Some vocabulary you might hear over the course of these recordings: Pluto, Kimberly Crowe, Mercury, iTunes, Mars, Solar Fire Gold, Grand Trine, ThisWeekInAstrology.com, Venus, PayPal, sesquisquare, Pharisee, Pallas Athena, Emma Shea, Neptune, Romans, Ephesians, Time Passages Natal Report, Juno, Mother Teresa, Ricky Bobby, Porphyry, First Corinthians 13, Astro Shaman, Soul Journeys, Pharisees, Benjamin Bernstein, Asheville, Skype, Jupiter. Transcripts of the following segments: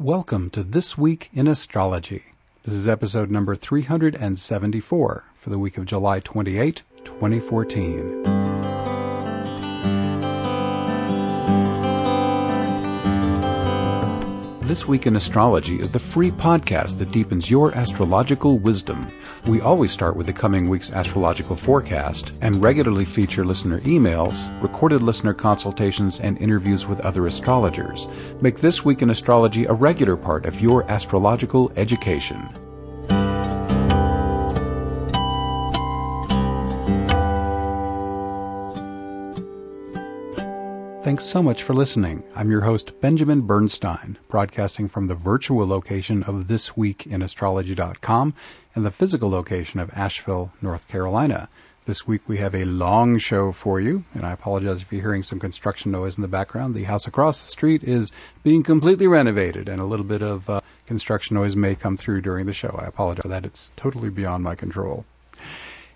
Welcome to This Week in Astrology. This is episode number 374 for the week of July 28, 2014. This Week in Astrology is the free podcast that deepens your astrological wisdom. We always start with the coming week's astrological forecast and regularly feature listener emails, recorded listener consultations, and interviews with other astrologers. Make This Week in Astrology a regular part of your astrological education. Thanks so much for listening. I'm your host, Benjamin Bernstein, broadcasting from the virtual location of ThisWeekInAstrology.com and the physical location of Asheville, North Carolina. This week we have a long show for you, and I apologize if you're hearing some construction noise in the background. The house across the street is being completely renovated, and a little bit of construction noise may come through during the show. I apologize for that. It's totally beyond my control.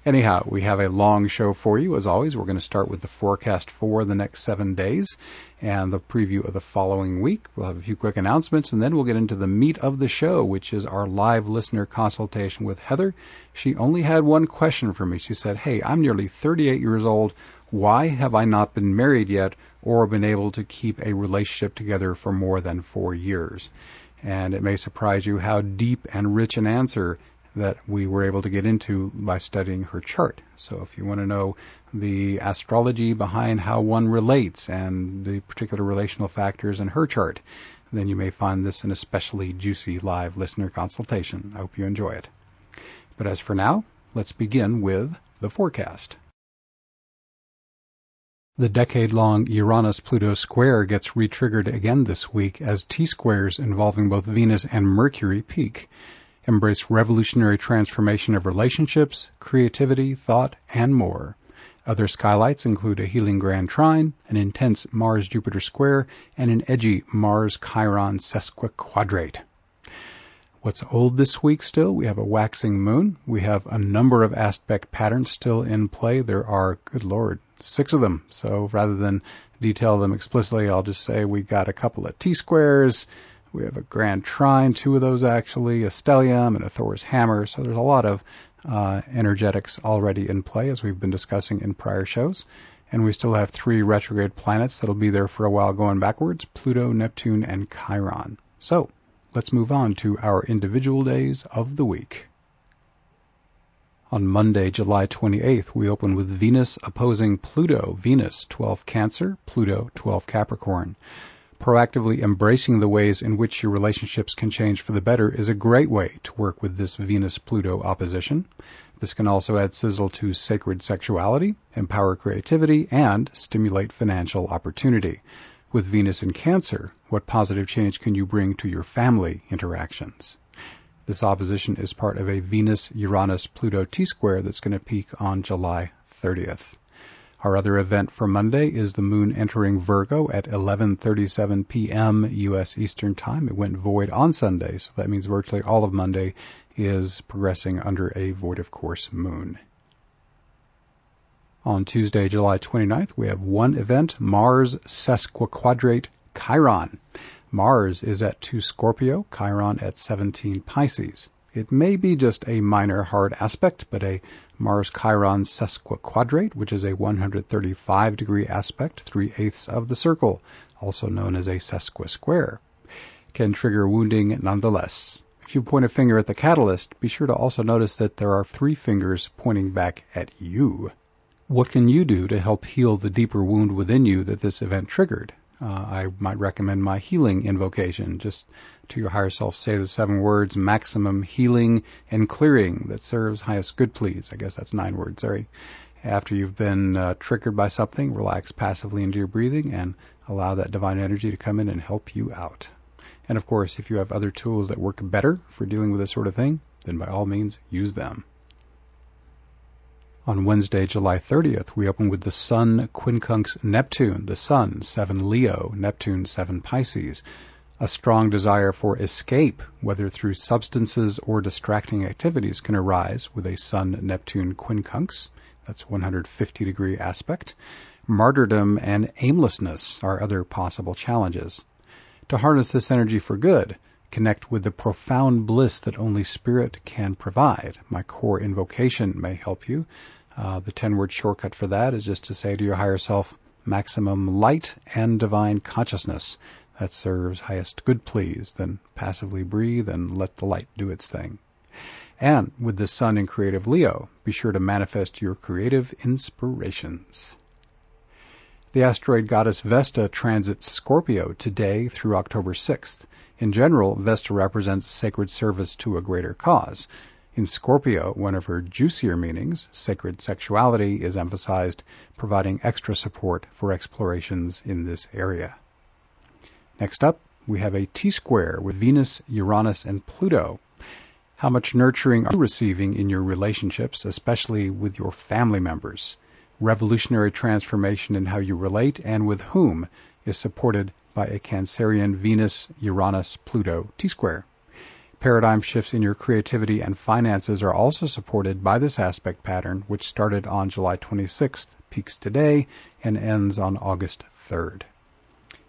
Anyhow, we have a long show for you. As always, we're going to start with the forecast for the next 7 days and the preview of the following week. We'll have a few quick announcements, and then we'll get into the meat of the show, which is our live listener consultation with Heather. She only had one question for me. She said, hey, I'm nearly 38 years old. Why have I not been married yet or been able to keep a relationship together for more than 4 years? And it may surprise you how deep and rich an answer that we were able to get into by studying her chart. So if you want to know the astrology behind how one relates and the particular relational factors in her chart, then you may find this an especially juicy live listener consultation. I hope you enjoy it. But as for now, let's begin with the forecast. The decade-long Uranus-Pluto square gets retriggered again this week as T-squares involving both Venus and Mercury peak. Embrace revolutionary transformation of relationships, creativity, thought, and more. Other skylights include a healing Grand Trine, an intense Mars-Jupiter square, and an edgy Mars-Chiron sesquiquadrate. What's old this week still? We have a waxing moon. We have a number of aspect patterns still in play. There are, good Lord, 6 of them. So rather than detail them explicitly, I'll just say we got a couple of T-squares. We have a Grand Trine, 2 of those actually, a stellium and a Thor's hammer. So there's a lot of energetics already in play, as we've been discussing in prior shows. And we still have 3 retrograde planets that'll be there for a while going backwards, Pluto, Neptune, and Chiron. So let's move on to our individual days of the week. On Monday, July 28th, we open with Venus opposing Pluto. Venus, 12 Cancer, Pluto, 12 Capricorn. Proactively embracing the ways in which your relationships can change for the better is a great way to work with this Venus-Pluto opposition. This can also add sizzle to sacred sexuality, empower creativity, and stimulate financial opportunity. With Venus in Cancer, what positive change can you bring to your family interactions? This opposition is part of a Venus-Uranus-Pluto T-square that's going to peak on July 30th. Our other event for Monday is the moon entering Virgo at 11:37 p.m. U.S. Eastern Time. It went void on Sunday, so that means virtually all of Monday is progressing under a void of course moon. On Tuesday, July 29th, we have one event, Mars sesquiquadrate Chiron. Mars is at 2 Scorpio, Chiron at 17 Pisces. It may be just a minor hard aspect, but a Mars-Chiron sesquiquadrate, which is a 135-degree aspect, 3/8 of the circle, also known as a sesquisquare, can trigger wounding nonetheless. If you point a finger at the catalyst, be sure to also notice that there are 3 fingers pointing back at you. What can you do to help heal the deeper wound within you that this event triggered? I might recommend my healing invocation. Just to your higher self, say the 7 words, maximum healing and clearing that serves highest good, please. I guess that's 9 words, sorry. After you've been triggered by something, relax passively into your breathing and allow that divine energy to come in and help you out. And of course, if you have other tools that work better for dealing with this sort of thing, then by all means, use them. On Wednesday, July 30th, we open with the Sun quincunx Neptune. The Sun, 7 Leo, Neptune, 7 Pisces. A strong desire for escape, whether through substances or distracting activities, can arise with a Sun-Neptune quincunx. That's 150-degree aspect. Martyrdom and aimlessness are other possible challenges. To harness this energy for good, connect with the profound bliss that only spirit can provide. My core invocation may help you. The 10-word shortcut for that is just to say to your higher self, maximum light and divine consciousness that serves highest good please. Then passively breathe and let the light do its thing. And with the sun in creative Leo, be sure to manifest your creative inspirations. The asteroid goddess Vesta transits Scorpio today through October 6th. In general, Vesta represents sacred service to a greater cause. In Scorpio, one of her juicier meanings, sacred sexuality, is emphasized, providing extra support for explorations in this area. Next up, we have a T-square with Venus, Uranus, and Pluto. How much nurturing are you receiving in your relationships, especially with your family members? Revolutionary transformation in how you relate and with whom is supported by a Cancerian Venus, Uranus, Pluto T-square. Paradigm shifts in your creativity and finances are also supported by this aspect pattern, which started on July 26th, peaks today, and ends on August 3rd.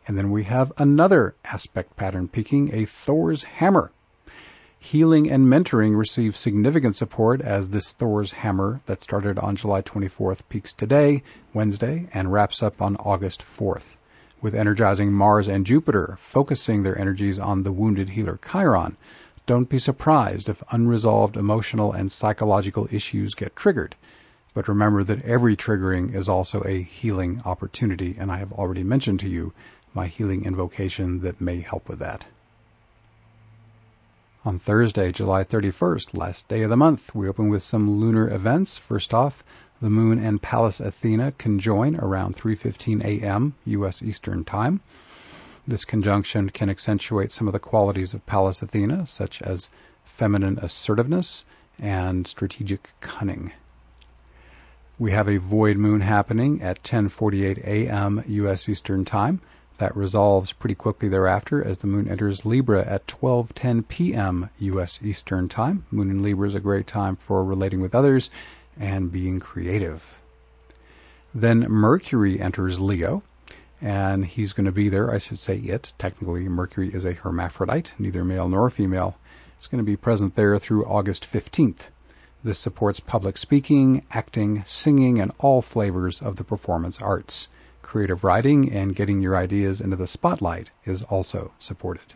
And then we have another aspect pattern peaking, a Thor's hammer. Healing and mentoring receive significant support as this Thor's hammer that started on July 24th peaks today, Wednesday, and wraps up on August 4th. With energizing Mars and Jupiter focusing their energies on the wounded healer Chiron, don't be surprised if unresolved emotional and psychological issues get triggered. But remember that every triggering is also a healing opportunity, and I have already mentioned to you my healing invocation that may help with that. On Thursday, July 31st, last day of the month, we open with some lunar events. First off, the Moon and Pallas Athena conjoin around 3:15 a.m. U.S. Eastern Time. This conjunction can accentuate some of the qualities of Pallas Athena, such as feminine assertiveness and strategic cunning. We have a void moon happening at 10:48 a.m. U.S. Eastern Time. That resolves pretty quickly thereafter as the moon enters Libra at 12:10 p.m. U.S. Eastern Time. Moon in Libra is a great time for relating with others and being creative. Then Mercury enters Leo. And he's going to be there, I should say it. Technically, Mercury is a hermaphrodite, neither male nor female. It's going to be present there through August 15th. This supports public speaking, acting, singing, and all flavors of the performance arts. Creative writing and getting your ideas into the spotlight is also supported.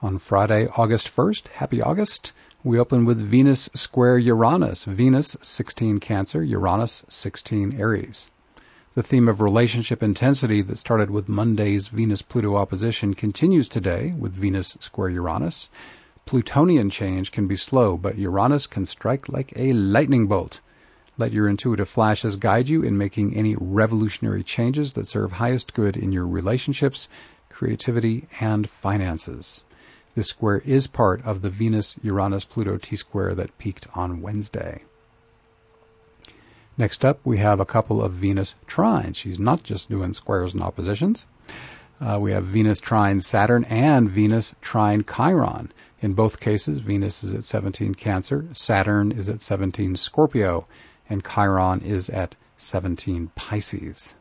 On Friday, August 1st, happy August, we open with Venus square Uranus. Venus, 16 Cancer, Uranus, 16 Aries. The theme of relationship intensity that started with Monday's Venus-Pluto opposition continues today with Venus square Uranus. Plutonian change can be slow, but Uranus can strike like a lightning bolt. Let your intuitive flashes guide you in making any revolutionary changes that serve highest good in your relationships, creativity, and finances. This square is part of the Venus-Uranus-Pluto T-square that peaked on Wednesday. Next up, we have a couple of Venus trines. She's not just doing squares and oppositions. We have Venus trine Saturn and Venus trine Chiron. In both cases, Venus is at 17 Cancer, Saturn is at 17 Scorpio, and Chiron is at 17 Pisces.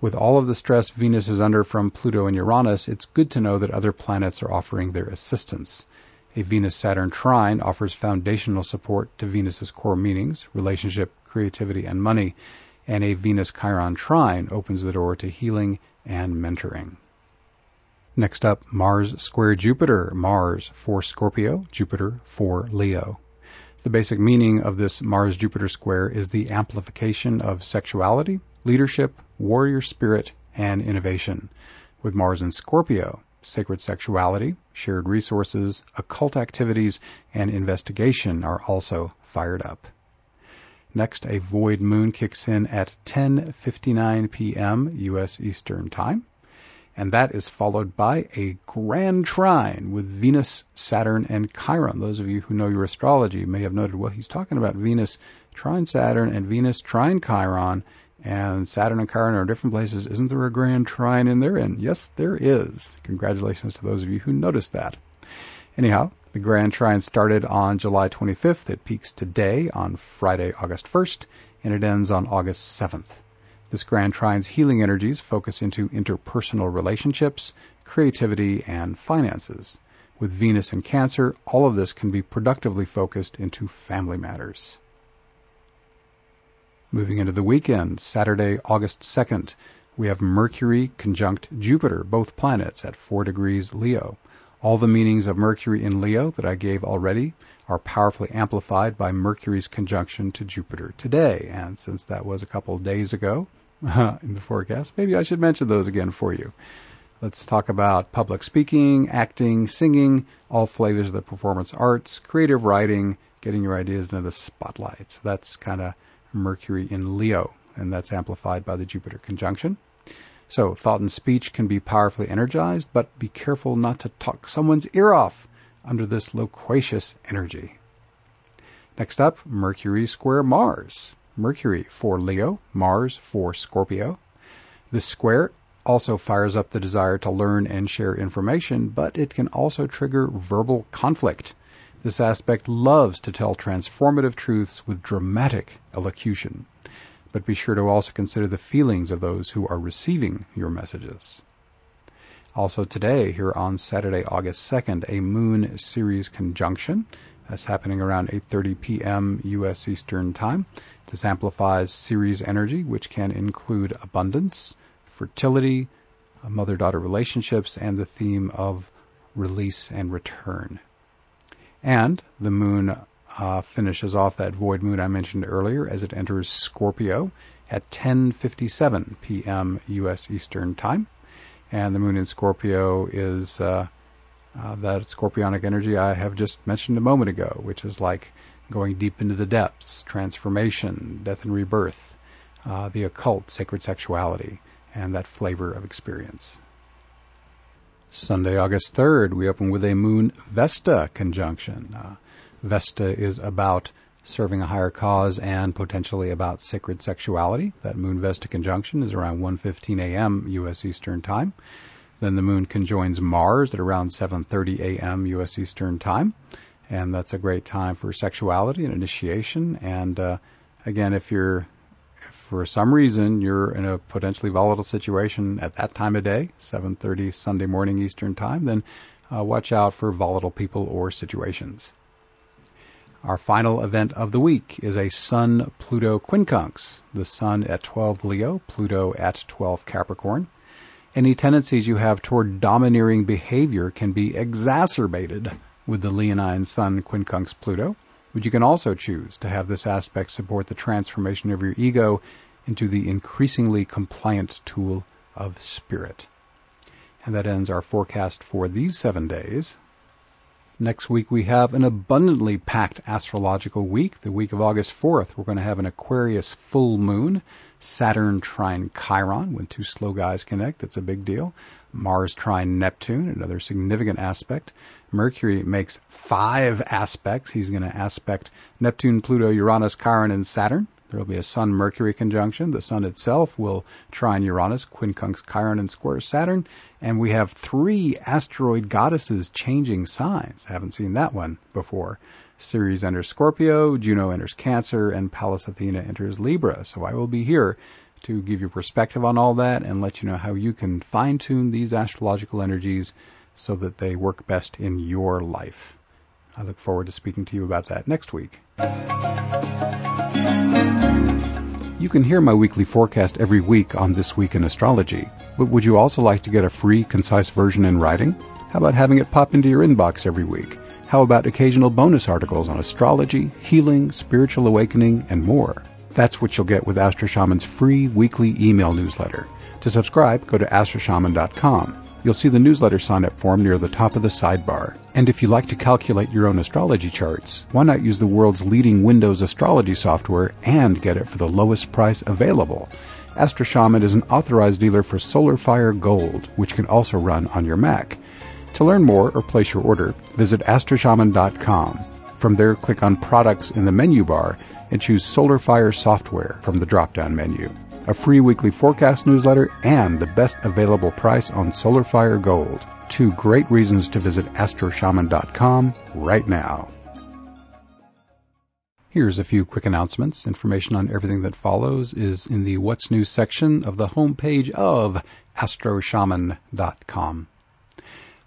With all of the stress Venus is under from Pluto and Uranus, it's good to know that other planets are offering their assistance. A Venus-Saturn trine offers foundational support to Venus's core meanings, relationship, creativity, and money, and a Venus-Chiron trine opens the door to healing and mentoring. Next up, Mars square Jupiter. Mars for Scorpio, Jupiter for Leo. The basic meaning of this Mars-Jupiter square is the amplification of sexuality, leadership, warrior spirit, and innovation. With Mars in Scorpio, sacred sexuality, shared resources, occult activities, and investigation are also fired up. Next, a void moon kicks in at 10:59 p.m. U.S. Eastern Time, and that is followed by a grand trine with Venus, Saturn, and Chiron. Those of you who know your astrology may have noted, well, he's talking about Venus trine Saturn and Venus trine Chiron, and Saturn and Chiron are different places. Isn't there a grand trine in there? And yes, there is. Congratulations to those of you who noticed that. Anyhow, the Grand Trine started on July 25th. It peaks today on Friday, August 1st, and it ends on August 7th. This Grand Trine's healing energies focus into interpersonal relationships, creativity, and finances. With Venus in Cancer, all of this can be productively focused into family matters. Moving into the weekend, Saturday, August 2nd, we have Mercury conjunct Jupiter, both planets at 4 degrees Leo. All the meanings of Mercury in Leo that I gave already are powerfully amplified by Mercury's conjunction to Jupiter today. And since that was a couple days ago in the forecast, maybe I should mention those again for you. Let's talk about public speaking, acting, singing, all flavors of the performance arts, creative writing, getting your ideas into the spotlight. So that's kind of Mercury in Leo, and that's amplified by the Jupiter conjunction. So thought and speech can be powerfully energized, but be careful not to talk someone's ear off under this loquacious energy. Next up, Mercury square Mars. Mercury for Leo, Mars for Scorpio. This square also fires up the desire to learn and share information, but it can also trigger verbal conflict. This aspect loves to tell transformative truths with dramatic elocution, but be sure to also consider the feelings of those who are receiving your messages. Also today, here on Saturday, August 2nd, a Moon Ceres conjunction. That's happening around 8:30 p.m. U.S. Eastern Time. This amplifies Ceres energy, which can include abundance, fertility, mother-daughter relationships, and the theme of release and return. And the moon finishes off that void moon I mentioned earlier as it enters Scorpio at 10:57 p.m. U.S. Eastern Time. And the moon in Scorpio is that scorpionic energy I have just mentioned a moment ago, which is like going deep into the depths, transformation, death and rebirth, the occult, sacred sexuality, and that flavor of experience. Sunday, August 3rd, we open with a Moon Vesta conjunction. Vesta is about serving a higher cause and potentially about sacred sexuality. That Moon Vesta conjunction is around 1:15 a.m. U.S. Eastern Time. Then the Moon conjoins Mars at around 7:30 a.m. U.S. Eastern Time. And that's a great time for sexuality and initiation. And again, if for some reason you're in a potentially volatile situation at that time of day, 7:30 Sunday morning Eastern Time, then watch out for volatile people or situations. Our final event of the week is a Sun-Pluto quincunx, the Sun at 12 Leo, Pluto at 12 Capricorn. Any tendencies you have toward domineering behavior can be exacerbated with the Leonine Sun quincunx Pluto. But you can also choose to have this aspect support the transformation of your ego into the increasingly compliant tool of spirit. And that ends our forecast for these 7 days. Next week, we have an abundantly packed astrological week. The week of August 4th, we're going to have an Aquarius full moon, Saturn trine Chiron. When two slow guys connect, it's a big deal. Mars trine Neptune, another significant aspect. Mercury makes 5 aspects. He's going to aspect Neptune, Pluto, Uranus, Chiron, and Saturn. There will be a Sun-Mercury conjunction. The Sun itself will trine Uranus, quincunx Chiron, and square Saturn. And we have 3 asteroid goddesses changing signs. I haven't seen that one before. Ceres enters Scorpio, Juno enters Cancer, and Pallas Athena enters Libra. So I will be here to give you perspective on all that and let you know how you can fine-tune these astrological energies so that they work best in your life. I look forward to speaking to you about that next week. You can hear my weekly forecast every week on This Week in Astrology, but would you also like to get a free, concise version in writing? How about having it pop into your inbox every week? How about occasional bonus articles on astrology, healing, spiritual awakening, and more? That's what you'll get with Astro Shaman's free weekly email newsletter. To subscribe, go to astroshaman.com. You'll see the newsletter sign-up form near the top of the sidebar. And if you like to calculate your own astrology charts, why not use the world's leading Windows astrology software and get it for the lowest price available? Astro Shaman is an authorized dealer for Solar Fire Gold, which can also run on your Mac. To learn more or place your order, visit astroshaman.com. From there, click on Products in the menu bar and choose Solar Fire Software from the drop-down menu. A free weekly forecast newsletter, and the best available price on Solar Fire Gold. 2 great reasons to visit astroshaman.com right now. Here's a few quick announcements. Information on everything that follows is in the What's New section of the homepage of astroshaman.com.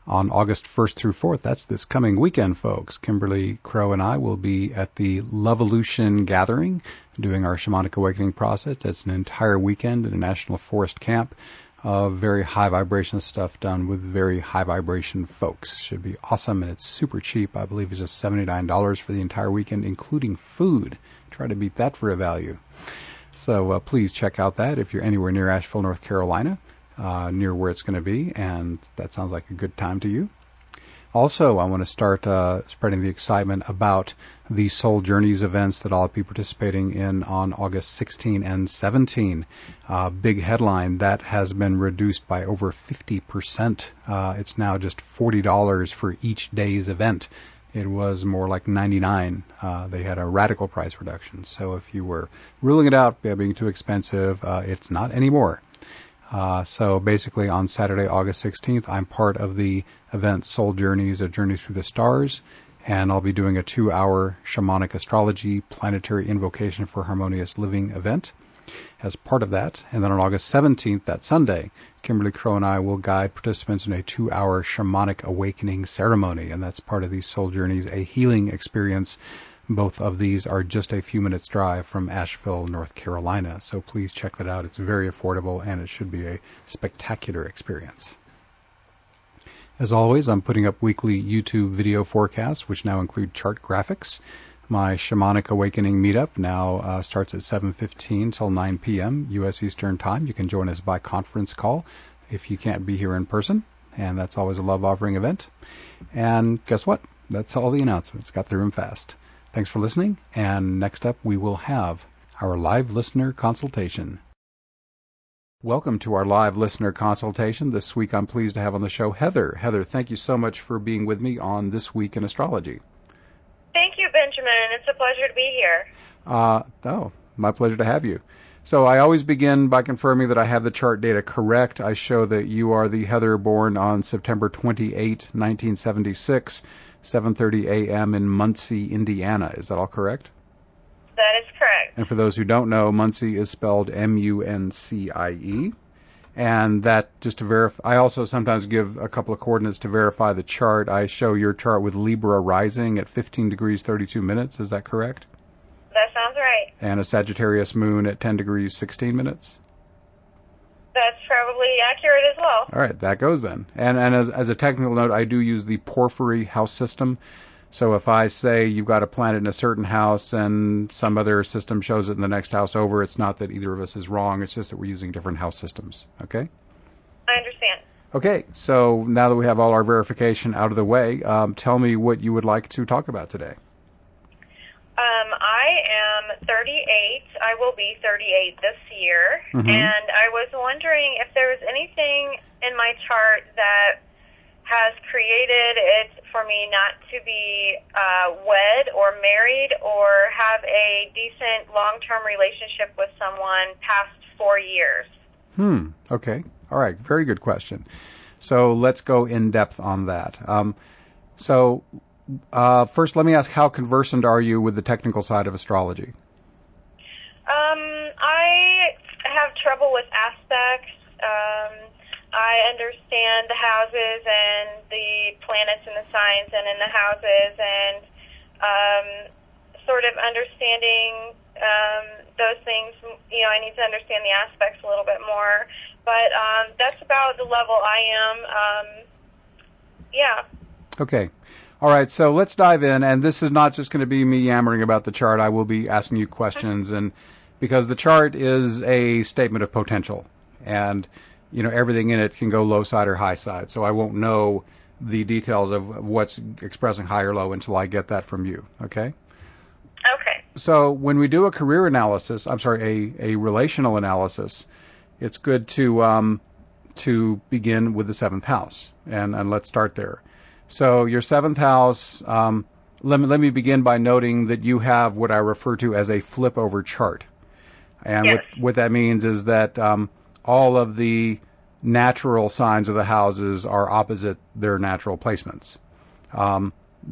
On August 1st through 4th, that's this coming weekend, folks, Kimberly Crowe and I will be at the Loveolution Gathering doing our shamanic awakening process. That's an entire weekend at a national forest camp of very high vibration stuff done with very high vibration folks. Should be awesome, and it's super cheap. I believe it's just $79 for the entire weekend, including food. Try to beat that for a value. So please check out that if you're anywhere near Asheville, North Carolina, near where it's going to be, and that sounds like a good time to you. Also, I want to start spreading the excitement about the Soul Journeys events that I'll be participating in on August 16 and 17. Big headline, that has been reduced by over 50%. It's now just $40 for each day's event. It was more like $99. They had a radical price reduction. So if you were ruling it out being too expensive, it's not anymore. So basically on Saturday, August 16th, I'm part of the event Soul Journeys, A Journey Through the Stars, and I'll be doing a 2-hour shamanic astrology planetary invocation for harmonious living event as part of that. And then on August 17th, that Sunday, Kimberly Crowe and I will guide participants in a 2-hour shamanic awakening ceremony, and that's part of the Soul Journeys, A Healing Experience. Both of these are just a few minutes drive from Asheville, North Carolina. So please check that out. It's very affordable, and it should be a spectacular experience. As always, I'm putting up weekly YouTube video forecasts, which now include chart graphics. My Shamanic Awakening meetup now starts at 7:15 till 9 p.m. U.S. Eastern Time. You can join us by conference call if you can't be here in person, and that's always a love offering event. And guess what? That's all the announcements. Got through them fast. Thanks for listening, and next up we will have our live listener consultation. Welcome to our live listener consultation. This week I'm pleased to have on the show Heather. Heather, thank you so much for being with me on This Week in Astrology. Thank you, Benjamin. It's a pleasure to be here. My pleasure to have you. So I always begin by confirming that I have the chart data correct. I show that you are the Heather born on September 28, 1976, 7:30 a.m. in Muncie, Indiana. Is that all correct? That is correct. And for those who don't know, Muncie is spelled M-U-N-C-I-E. And that, just to verify, I also sometimes give a couple of coordinates to verify the chart. I show your chart with Libra rising at 15 degrees 32 minutes. Is that correct? That sounds right. And a Sagittarius moon at 10 degrees 16 minutes? That's probably accurate as well. All right, that goes then. And as a technical note, I do use the Porphyry house system. So if I say you've got a planet in a certain house and some other system shows it in the next house over, it's not that either of us is wrong. It's just that we're using different house systems. Okay? I understand. Okay, so now that we have all our verification out of the way, tell me what you would like to talk about today. I am 38. I will be 38 this year. Mm-hmm. And I was wondering if there was anything in my chart that has created it for me not to be wed or married or have a decent long-term relationship with someone past 4 years. Okay. All right. Very good question. So let's go in depth on that. First, let me ask, how conversant are you with the technical side of astrology? I have trouble with aspects. I understand the houses and the planets in the signs and in the houses, and sort of understanding those things. You know, I need to understand the aspects a little bit more. But that's about the level I am. Yeah. Okay. All right, so let's dive in, and this is not just going to be me yammering about the chart. I will be asking you questions, and because the chart is a statement of potential, and you know everything in it can go low side or high side, so I won't know the details of what's expressing high or low until I get that from you, okay? Okay. So when we do a career analysis, a relational analysis, it's good to begin with the seventh house, and let's start there. So your seventh house, let me begin by noting that you have what I refer to as a flip over chart. And yes. What that means is that all of the natural signs of the houses are opposite their natural placements.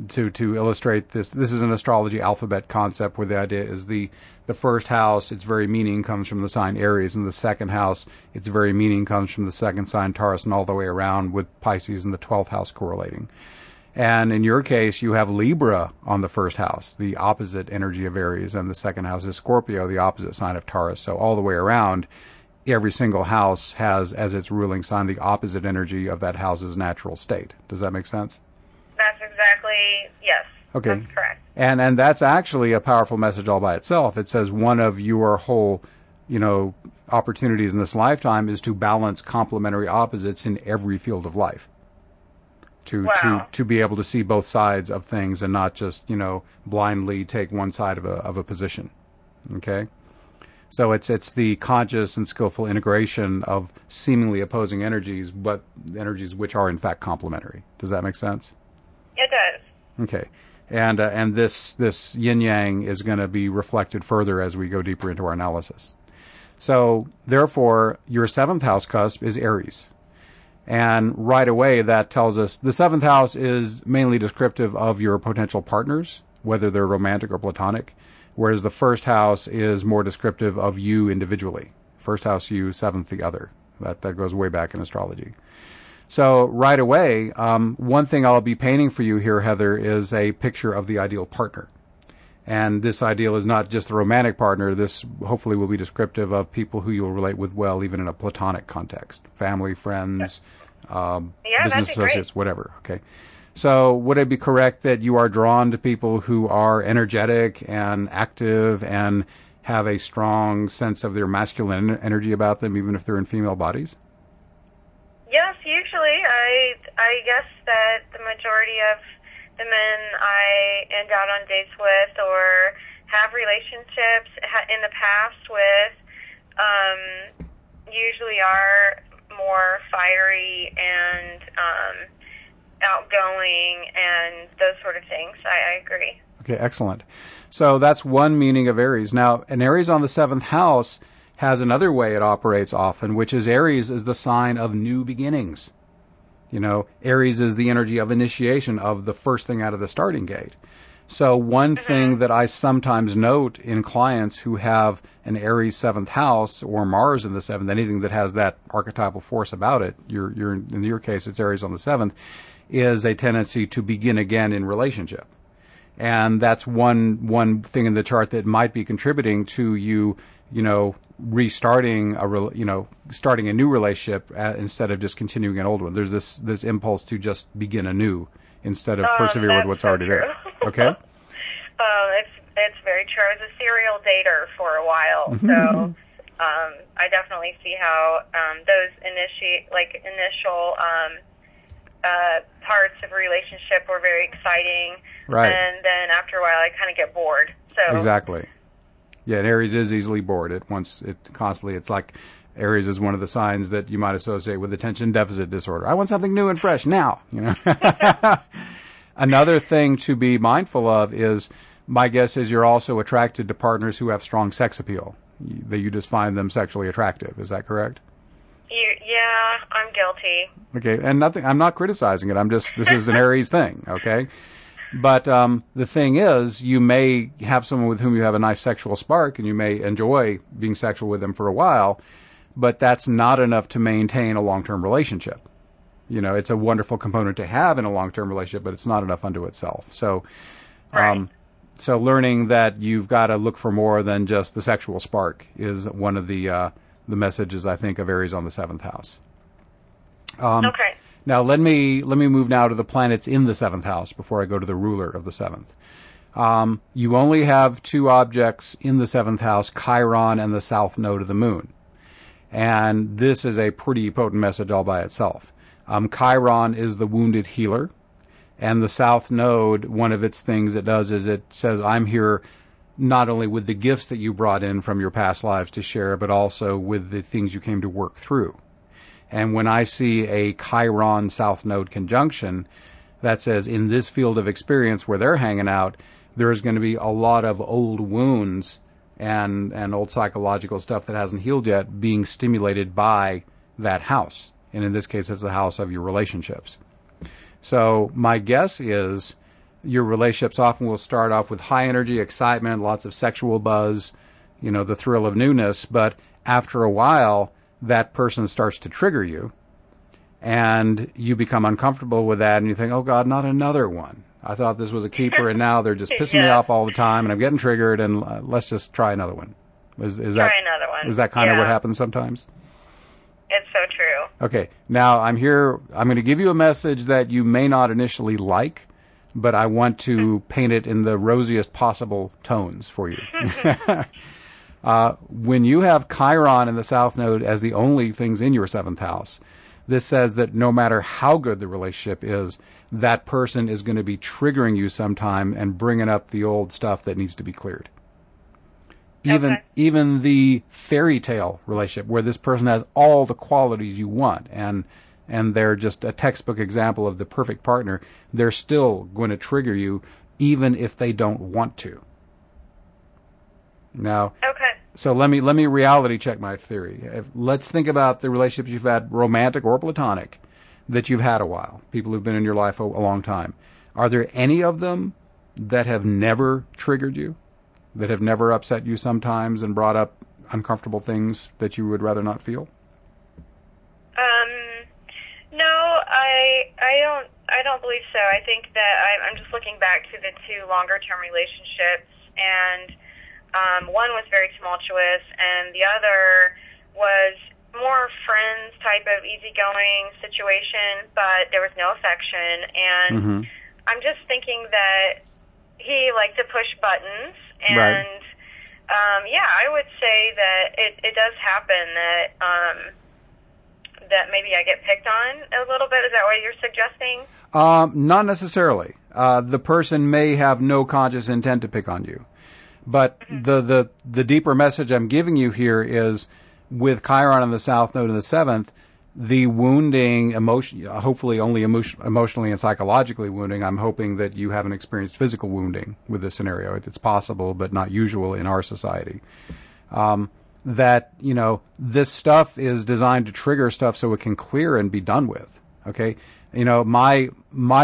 to illustrate this. This is an astrology alphabet concept where the idea is the first house, its very meaning comes from the sign Aries, and the second house, its very meaning comes from the second sign Taurus, and all the way around with Pisces and the 12th house correlating. And in your case, you have Libra on the first house, the opposite energy of Aries, and the second house is Scorpio, the opposite sign of Taurus. So all the way around, every single house has as its ruling sign the opposite energy of that house's natural state. Does that make sense? That's exactly, yes. Okay. That's correct. And that's actually a powerful message all by itself. It says one of your whole, opportunities in this lifetime is to balance complementary opposites in every field of life. To be able to see both sides of things and not just, blindly take one side of a position. Okay? So it's the conscious and skillful integration of seemingly opposing energies, but energies which are in fact complementary. Does that make sense? It does. Okay. And this yin-yang is going to be reflected further as we go deeper into our analysis. So, therefore, your 7th house cusp is Aries. And right away, that tells us the 7th house is mainly descriptive of your potential partners, whether they're romantic or platonic, whereas the 1st house is more descriptive of you individually. 1st house you, 7th the other. That goes way back in astrology. So right away, one thing I'll be painting for you here, Heather, is a picture of the ideal partner. And this ideal is not just the romantic partner. This hopefully will be descriptive of people who you'll relate with well, even in a platonic context. Family, friends, business associates, great. Whatever. Okay. So would it be correct that you are drawn to people who are energetic and active and have a strong sense of their masculine energy about them, even if they're in female bodies? Yes, usually. I guess that the majority of the men I end out on dates with or have relationships in the past with usually are more fiery and outgoing and those sort of things. I agree. Okay, excellent. So that's one meaning of Aries. Now, an Aries on the 7th house has another way it operates often, which is Aries is the sign of new beginnings. Aries is the energy of initiation, of the first thing out of the starting gate. So one thing that I sometimes note in clients who have an Aries 7th house or Mars in the 7th, anything that has that archetypal force about it, you're in your case it's Aries on the 7th, is a tendency to begin again in relationship. And that's one thing in the chart that might be contributing to you, restarting starting a new relationship instead of just continuing an old one. There's this impulse to just begin anew instead of persevere with what's already there. Okay? It's very true. I was a serial dater for a while, so I definitely see how those initial parts of a relationship were very exciting, right? And then after a while, I kind of get bored. So exactly. Yeah, and Aries is easily bored. It's like Aries is one of the signs that you might associate with attention deficit disorder. I want something new and fresh now, Another thing to be mindful of is my guess is you're also attracted to partners who have strong sex appeal, that you just find them sexually attractive. Is that correct? Yeah, I'm guilty. Okay, and nothing. I'm not criticizing it. This is an Aries thing, okay? But the thing is, you may have someone with whom you have a nice sexual spark, and you may enjoy being sexual with them for a while, but that's not enough to maintain a long-term relationship. It's a wonderful component to have in a long-term relationship, but it's not enough unto itself. So, right. So learning that you've got to look for more than just the sexual spark is one of the messages, I think, of Aries on the 7th house. Okay. Now, let me move now to the planets in the 7th house before I go to the ruler of the 7th. You only have two objects in the 7th house, Chiron and the south node of the moon. And this is a pretty potent message all by itself. Chiron is the wounded healer. And the south node, one of its things it does is it says, I'm here not only with the gifts that you brought in from your past lives to share, but also with the things you came to work through. And when I see a Chiron South Node conjunction, that says in this field of experience where they're hanging out, there's going to be a lot of old wounds and old psychological stuff that hasn't healed yet being stimulated by that house. And in this case, it's the house of your relationships. So my guess is your relationships often will start off with high energy, excitement, lots of sexual buzz, you know, the thrill of newness. But after a while, that person starts to trigger you, and you become uncomfortable with that, and you think, oh, God, not another one. I thought this was a keeper, and now they're just pissing me off all the time, and I'm getting triggered, and let's just try another one. Is that kind of what happens sometimes? It's so true. Okay. Now, I'm here. I'm going to give you a message that you may not initially like, but I want to paint it in the rosiest possible tones for you. When you have Chiron in the South Node as the only things in your seventh house, this says that no matter how good the relationship is, that person is going to be triggering you sometime and bringing up the old stuff that needs to be cleared. Even the fairy tale relationship where this person has all the qualities you want and they're just a textbook example of the perfect partner, they're still going to trigger you even if they don't want to. Now, so let me reality check my theory. Let's think about the relationships you've had, romantic or platonic, that you've had a while, people who've been in your life a long time. Are there any of them that have never triggered you, that have never upset you sometimes and brought up uncomfortable things that you would rather not feel? No, I don't believe so. I think that I'm just looking back to the two longer-term relationships, and one was very tumultuous, and the other was more friends type of easygoing situation, but there was no affection. And I'm just thinking that he liked to push buttons. And, I would say that it does happen that that maybe I get picked on a little bit. Is that what you're suggesting? Not necessarily. The person may have no conscious intent to pick on you. But the deeper message I'm giving you here is with Chiron in the South Node in the 7th, the wounding, hopefully only emotionally and psychologically wounding. I'm hoping that you haven't experienced physical wounding with this scenario. It's possible, but not usual in our society. That, you know, this stuff is designed to trigger stuff so it can clear and be done with, okay? You know, my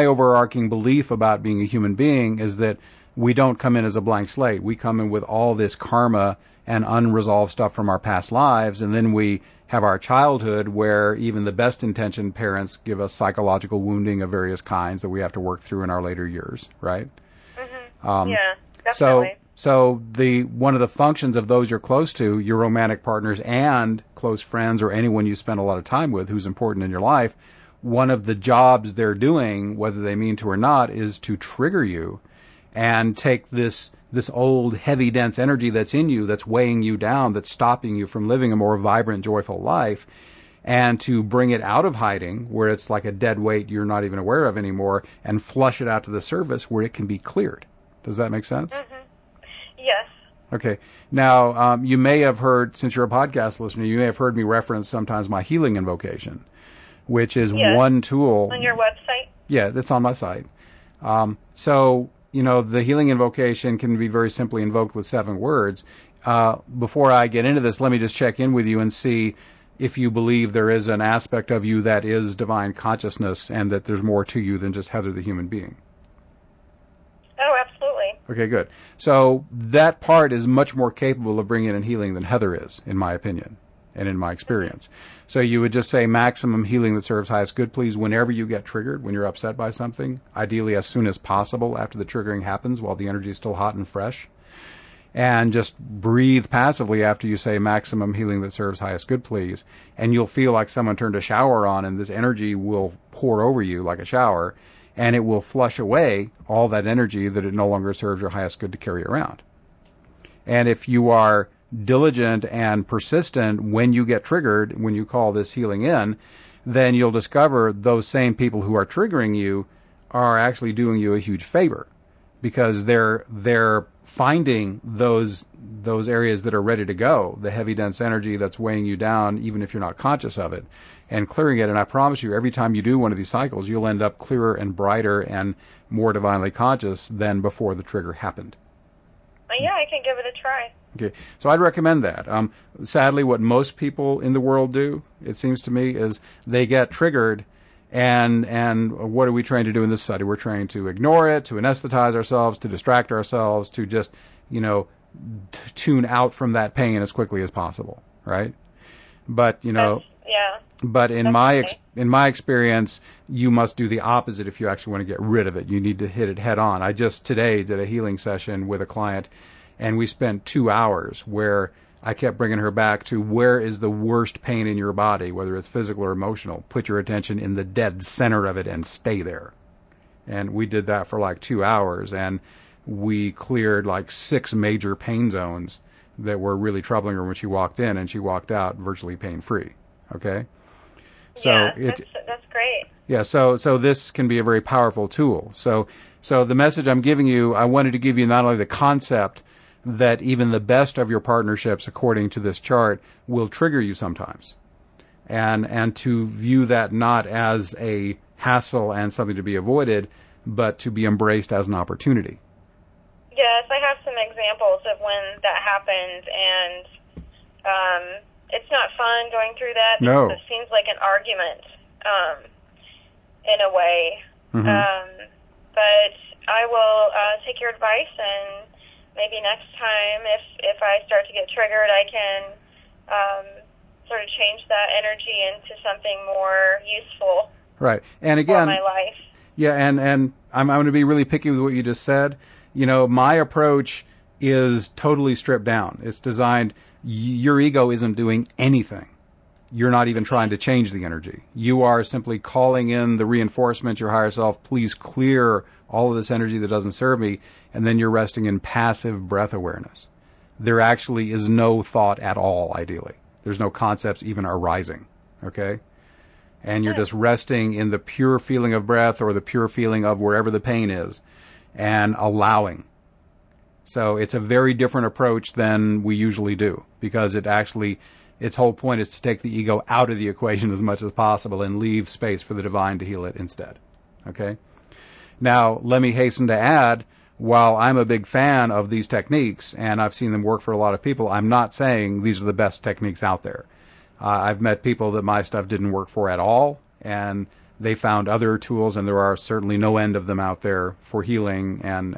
overarching belief about being a human being is that we don't come in as a blank slate. We come in with all this karma and unresolved stuff from our past lives, and then we have our childhood where even the best intentioned parents give us psychological wounding of various kinds that we have to work through in our later years, right? Yeah, definitely. So the one of the functions of those you're close to, your romantic partners and close friends or anyone you spend a lot of time with who's important in your life, one of the jobs they're doing, whether they mean to or not, is to trigger you and take this old, heavy, dense energy that's in you, that's weighing you down, that's stopping you from living a more vibrant, joyful life, and to bring it out of hiding, where it's like a dead weight you're not even aware of anymore, and flush it out to the surface where it can be cleared. Does that make sense? Yes. Okay. Now, you may have heard, since you're a podcast listener, you may have heard me reference sometimes my healing invocation, which is one tool. On your website? Yeah, that's on my site. You know, the healing invocation can be very simply invoked with 7 words. Before I get into this, let me just check in with you and see if you believe there is an aspect of you that is divine consciousness and that there's more to you than just Heather the human being. Oh, absolutely. Okay, good. So that part is much more capable of bringing in healing than Heather is, in my opinion and in my experience. So you would just say maximum healing that serves highest good, please, whenever you get triggered, when you're upset by something, ideally as soon as possible after the triggering happens while the energy is still hot and fresh. And just breathe passively after you say maximum healing that serves highest good, please. And you'll feel like someone turned a shower on and this energy will pour over you like a shower and it will flush away all that energy that it no longer serves your highest good to carry around. And if you are diligent and persistent when you get triggered, when you call this healing in, then you'll discover those same people who are triggering you are actually doing you a huge favor because they're finding those areas that are ready to go, the heavy, dense energy that's weighing you down, even if you're not conscious of it, and clearing it. And I promise you, every time you do one of these cycles, you'll end up clearer and brighter and more divinely conscious than before the trigger happened. Yeah, I can give it a try. Okay, so I'd recommend that. Sadly, what most people in the world do, it seems to me, is they get triggered And what are we trying to do in this study? We're trying to ignore it, to anesthetize ourselves, to distract ourselves, to just, tune out from that pain as quickly as possible, right? But, in my experience, you must do the opposite if you actually want to get rid of it. You need to hit it head on. I just today did a healing session with a client, and we spent 2 hours where I kept bringing her back to where is the worst pain in your body, whether it's physical or emotional. Put your attention in the dead center of it and stay there. And we did that for like 2 hours, and we cleared like 6 major pain zones that were really troubling her when she walked in, and she walked out virtually pain-free. Okay? So yeah, that's great. Yeah, so this can be a very powerful tool. So the message I'm giving you, I wanted to give you not only the concept that even the best of your partnerships, according to this chart, will trigger you sometimes. And to view that not as a hassle and something to be avoided, but to be embraced as an opportunity. Yes, I have some examples of when that happened, and it's not fun going through that. No. It seems like an argument in a way. Mm-hmm. But I will take your advice, and maybe next time, if I start to get triggered, I can sort of change that energy into something more useful. Right, and again, for my life. Yeah, and I'm going to be really picky with what you just said. My approach is totally stripped down. It's designed. Your ego isn't doing anything. You're not even trying to change the energy. You are simply calling in the reinforcement, your higher self, please clear all of this energy that doesn't serve me, and then you're resting in passive breath awareness. There actually is no thought at all, ideally. There's no concepts even arising, okay? And you're just resting in the pure feeling of breath or the pure feeling of wherever the pain is and allowing. So it's a very different approach than we usually do, because it actually... its whole point is to take the ego out of the equation as much as possible and leave space for the divine to heal it instead. Okay? Now, let me hasten to add, while I'm a big fan of these techniques, and I've seen them work for a lot of people, I'm not saying these are the best techniques out there. I've met people that my stuff didn't work for at all, and they found other tools, and there are certainly no end of them out there for healing and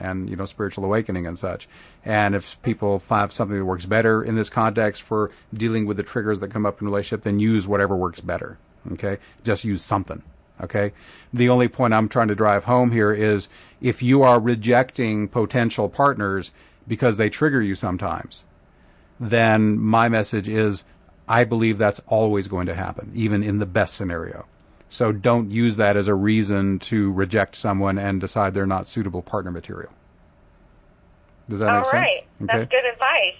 spiritual awakening and such. And if people find something that works better in this context for dealing with the triggers that come up in a relationship, then use whatever works better, okay? Just use something, okay? The only point I'm trying to drive home here is if you are rejecting potential partners because they trigger you sometimes, then my message is I believe that's always going to happen, even in the best scenario. So don't use that as a reason to reject someone and decide they're not suitable partner material. Does that make sense? All right. Okay. That's good advice.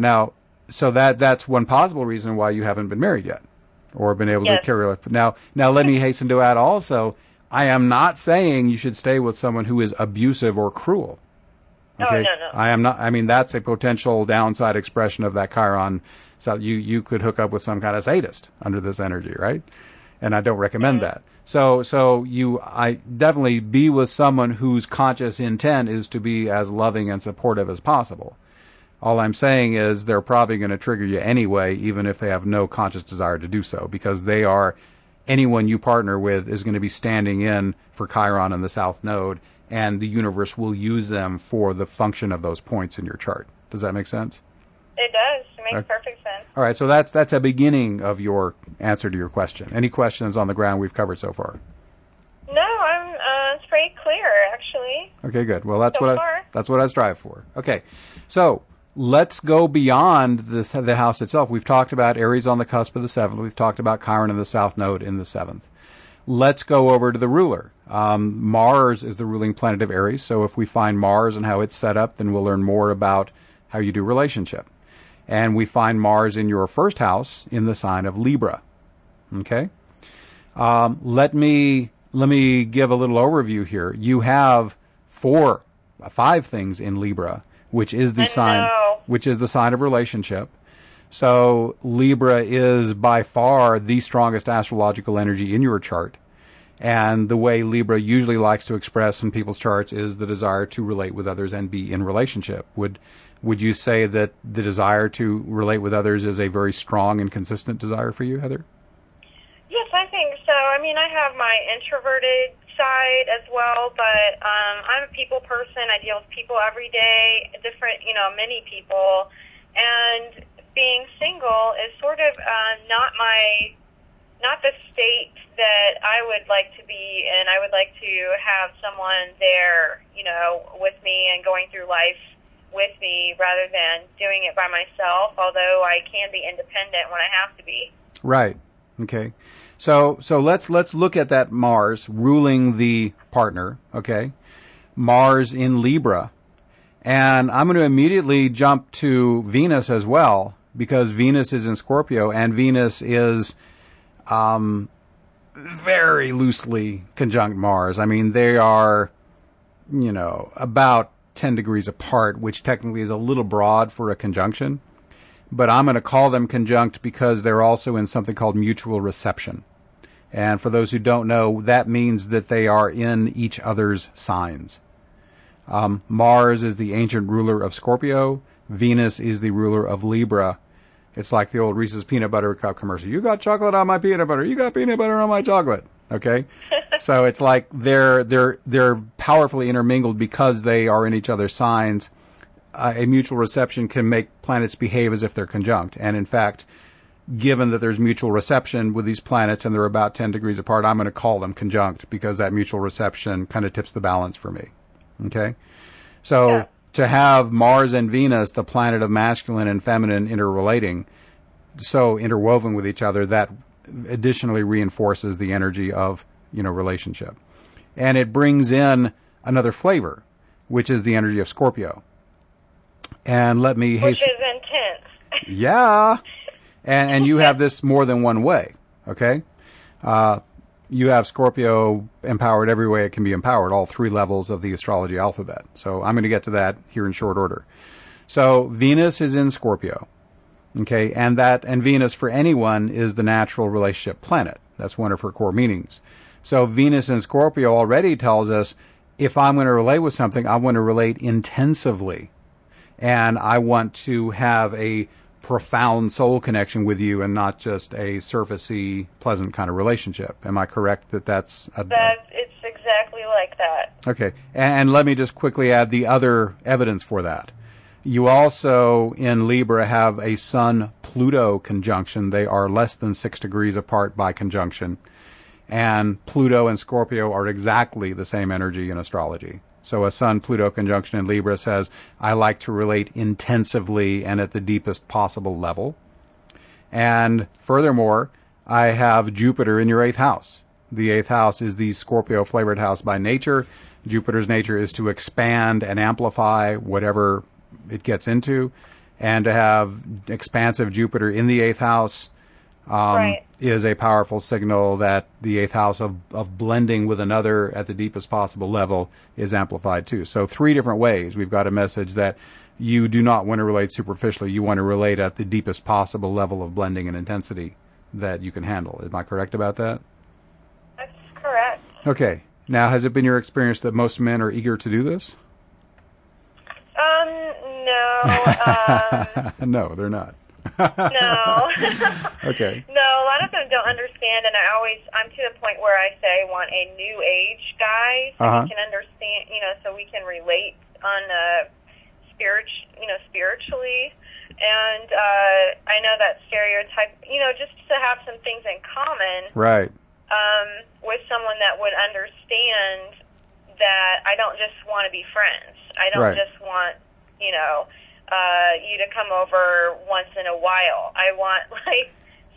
Now, so that's one possible reason why you haven't been married yet or been able to carry it. Now, let me hasten to add also, I am not saying you should stay with someone who is abusive or cruel. Okay? No. I am not. I mean, that's a potential downside expression of that Chiron. So you could hook up with some kind of sadist under this energy, right? And I don't recommend that. So I definitely be with someone whose conscious intent is to be as loving and supportive as possible. All I'm saying is they're probably going to trigger you anyway, even if they have no conscious desire to do so, because they are, anyone you partner with is going to be standing in for Chiron in the South Node, and the universe will use them for the function of those points in your chart. Does that make sense? It does. It makes perfect sense. All right, so that's a beginning of your answer to your question. Any questions on the ground we've covered so far? No, it's pretty clear, actually. Okay, good. Well, that's what I strive for. Okay, so let's go beyond the house itself. We've talked about Aries on the cusp of the 7th. We've talked about Chiron in the South Node in the 7th. Let's go over to the ruler. Mars is the ruling planet of Aries, so if we find Mars and how it's set up, then we'll learn more about how you do relationship. And we find Mars in your first house in the sign of Libra. Okay? Let me give a little overview here. You have 5 things in Libra, which is the sign of relationship. So Libra is by far the strongest astrological energy in your chart. And the way Libra usually likes to express in people's charts is the desire to relate with others and be in relationship. Would you say that the desire to relate with others is a very strong and consistent desire for you, Heather? Yes, I think so. I mean, I have my introverted side as well, but I'm a people person. I deal with people every day, different, many people. And being single is sort of not the state that I would like to be in. I would like to have someone there, with me and going through life with me rather than doing it by myself, although I can be independent when I have to be. Right. Okay. So let's look at that Mars ruling the partner, okay? Mars in Libra. And I'm going to immediately jump to Venus as well, because Venus is in Scorpio, and Venus is very loosely conjunct Mars. I mean, they are, about 10 degrees apart, which technically is a little broad for a conjunction. But I'm going to call them conjunct because they're also in something called mutual reception. And for those who don't know, that means that they are in each other's signs. Mars is the ancient ruler of Scorpio. Venus is the ruler of Libra. It's like the old Reese's Peanut Butter Cup commercial. You got chocolate on my peanut butter. You got peanut butter on my chocolate. Okay? So it's like they're powerfully intermingled because they are in each other's signs. A mutual reception can make planets behave as if they're conjunct. And in fact, given that there's mutual reception with these planets and they're about 10 degrees apart, I'm going to call them conjunct because that mutual reception kind of tips the balance for me. Okay? So yeah. To have Mars and Venus, the planet of masculine and feminine, interrelating, so interwoven with each other, that additionally reinforces the energy of, relationship. And it brings in another flavor, which is the energy of Scorpio. And let me hasten. Which is intense. Yeah. And you have this more than one way, okay? You have Scorpio empowered every way it can be empowered, all three levels of the astrology alphabet. So I'm going to get to that here in short order. So Venus is in Scorpio, okay? And Venus, for anyone, is the natural relationship planet. That's one of her core meanings. So Venus in Scorpio already tells us, if I'm going to relate with something, I want to relate intensively. And I want to have a profound soul connection with you and not just a surfacey, pleasant kind of relationship. Am I correct that that's... It's exactly like that. Okay. And let me just quickly add the other evidence for that. You also, in Libra, have a Sun-Pluto conjunction. They are less than 6 degrees apart by conjunction. And Pluto and Scorpio are exactly the same energy in astrology. So a Sun-Pluto conjunction in Libra says, I like to relate intensively and at the deepest possible level. And furthermore, I have Jupiter in your 8th house. The 8th house is the Scorpio-flavored house by nature. Jupiter's nature is to expand and amplify whatever it gets into. And to have expansive Jupiter in the 8th house is a powerful signal that the 8th house of blending with another at the deepest possible level is amplified too. So three different ways we've got a message that you do not want to relate superficially. You want to relate at the deepest possible level of blending and intensity that you can handle. Am I correct about that? That's correct. Okay. Now, has it been your experience that most men are eager to do this? No. No, they're not. No. Okay. No, a lot of them don't understand, and I'm to the point where I say I want a new age guy so we can understand, so we can relate on spiritually. And I know that stereotype, just to have some things in common, right? With someone that would understand that I don't just want to be friends. I don't just want, you to come over once in a while. I want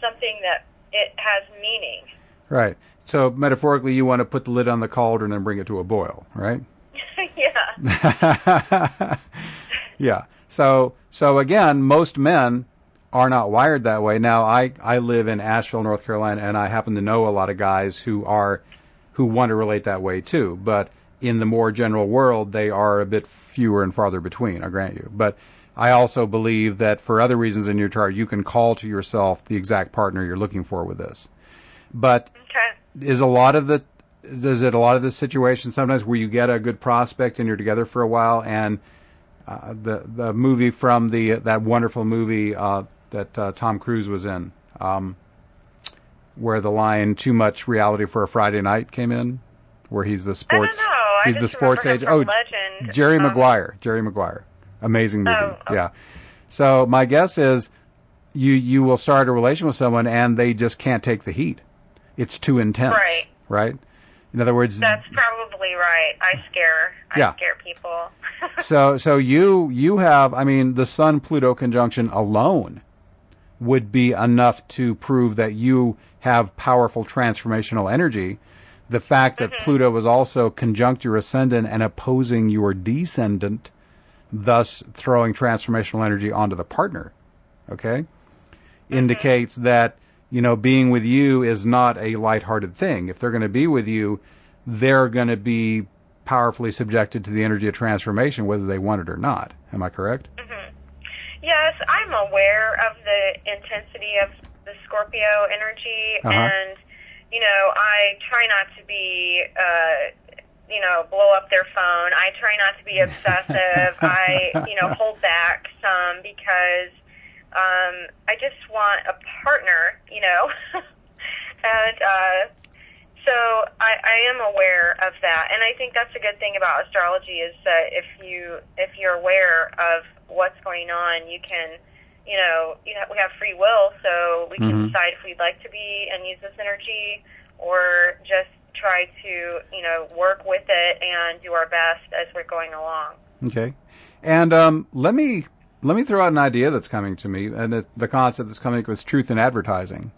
something that it has meaning. Right. So metaphorically, you want to put the lid on the cauldron and bring it to a boil, right? Yeah. Yeah. So again, most men are not wired that way. Now, I live in Asheville, North Carolina, and I happen to know a lot of guys who want to relate that way too. But in the more general world, they are a bit fewer and farther between. I grant you, but I also believe that for other reasons in your chart, you can call to yourself the exact partner you're looking for with this. But okay. Is it a lot of the situation sometimes where you get a good prospect and you're together for a while, and the movie from that wonderful movie that Tom Cruise was in, where the line "Too Much Reality for a Friday Night" came in, where he's the sports. I don't know. He's the sports agent. Oh, legend. Jerry Maguire. Jerry Maguire. Amazing movie. Oh. Yeah. So my guess is you will start a relation with someone and they just can't take the heat. It's too intense. Right. Right? In other words, that's probably right. I scare people. So you have, I mean, the Sun-Pluto conjunction alone would be enough to prove that you have powerful transformational energy. The fact that Pluto was also conjunct your ascendant and opposing your descendant, thus throwing transformational energy onto the partner, okay, indicates that, you know, being with you is not a lighthearted thing. If they're going to be with you, they're going to be powerfully subjected to the energy of transformation, whether they want it or not. Am I correct? Mm-hmm. Yes, I'm aware of the intensity of the Scorpio energy, and you know, I try not to be, you know, blow up their phone. I try not to be obsessive. I, you know, hold back some because I just want a partner, you know. And so I am aware of that. And I think that's a good thing about astrology is that if you're aware of what's going on, you can... You know, we have free will, so we can decide if we'd like to be and use this energy or just try to, you know, work with it and do our best as we're going along. Okay. And let me throw out an idea that's coming to me, and the concept that's coming was truth in advertising.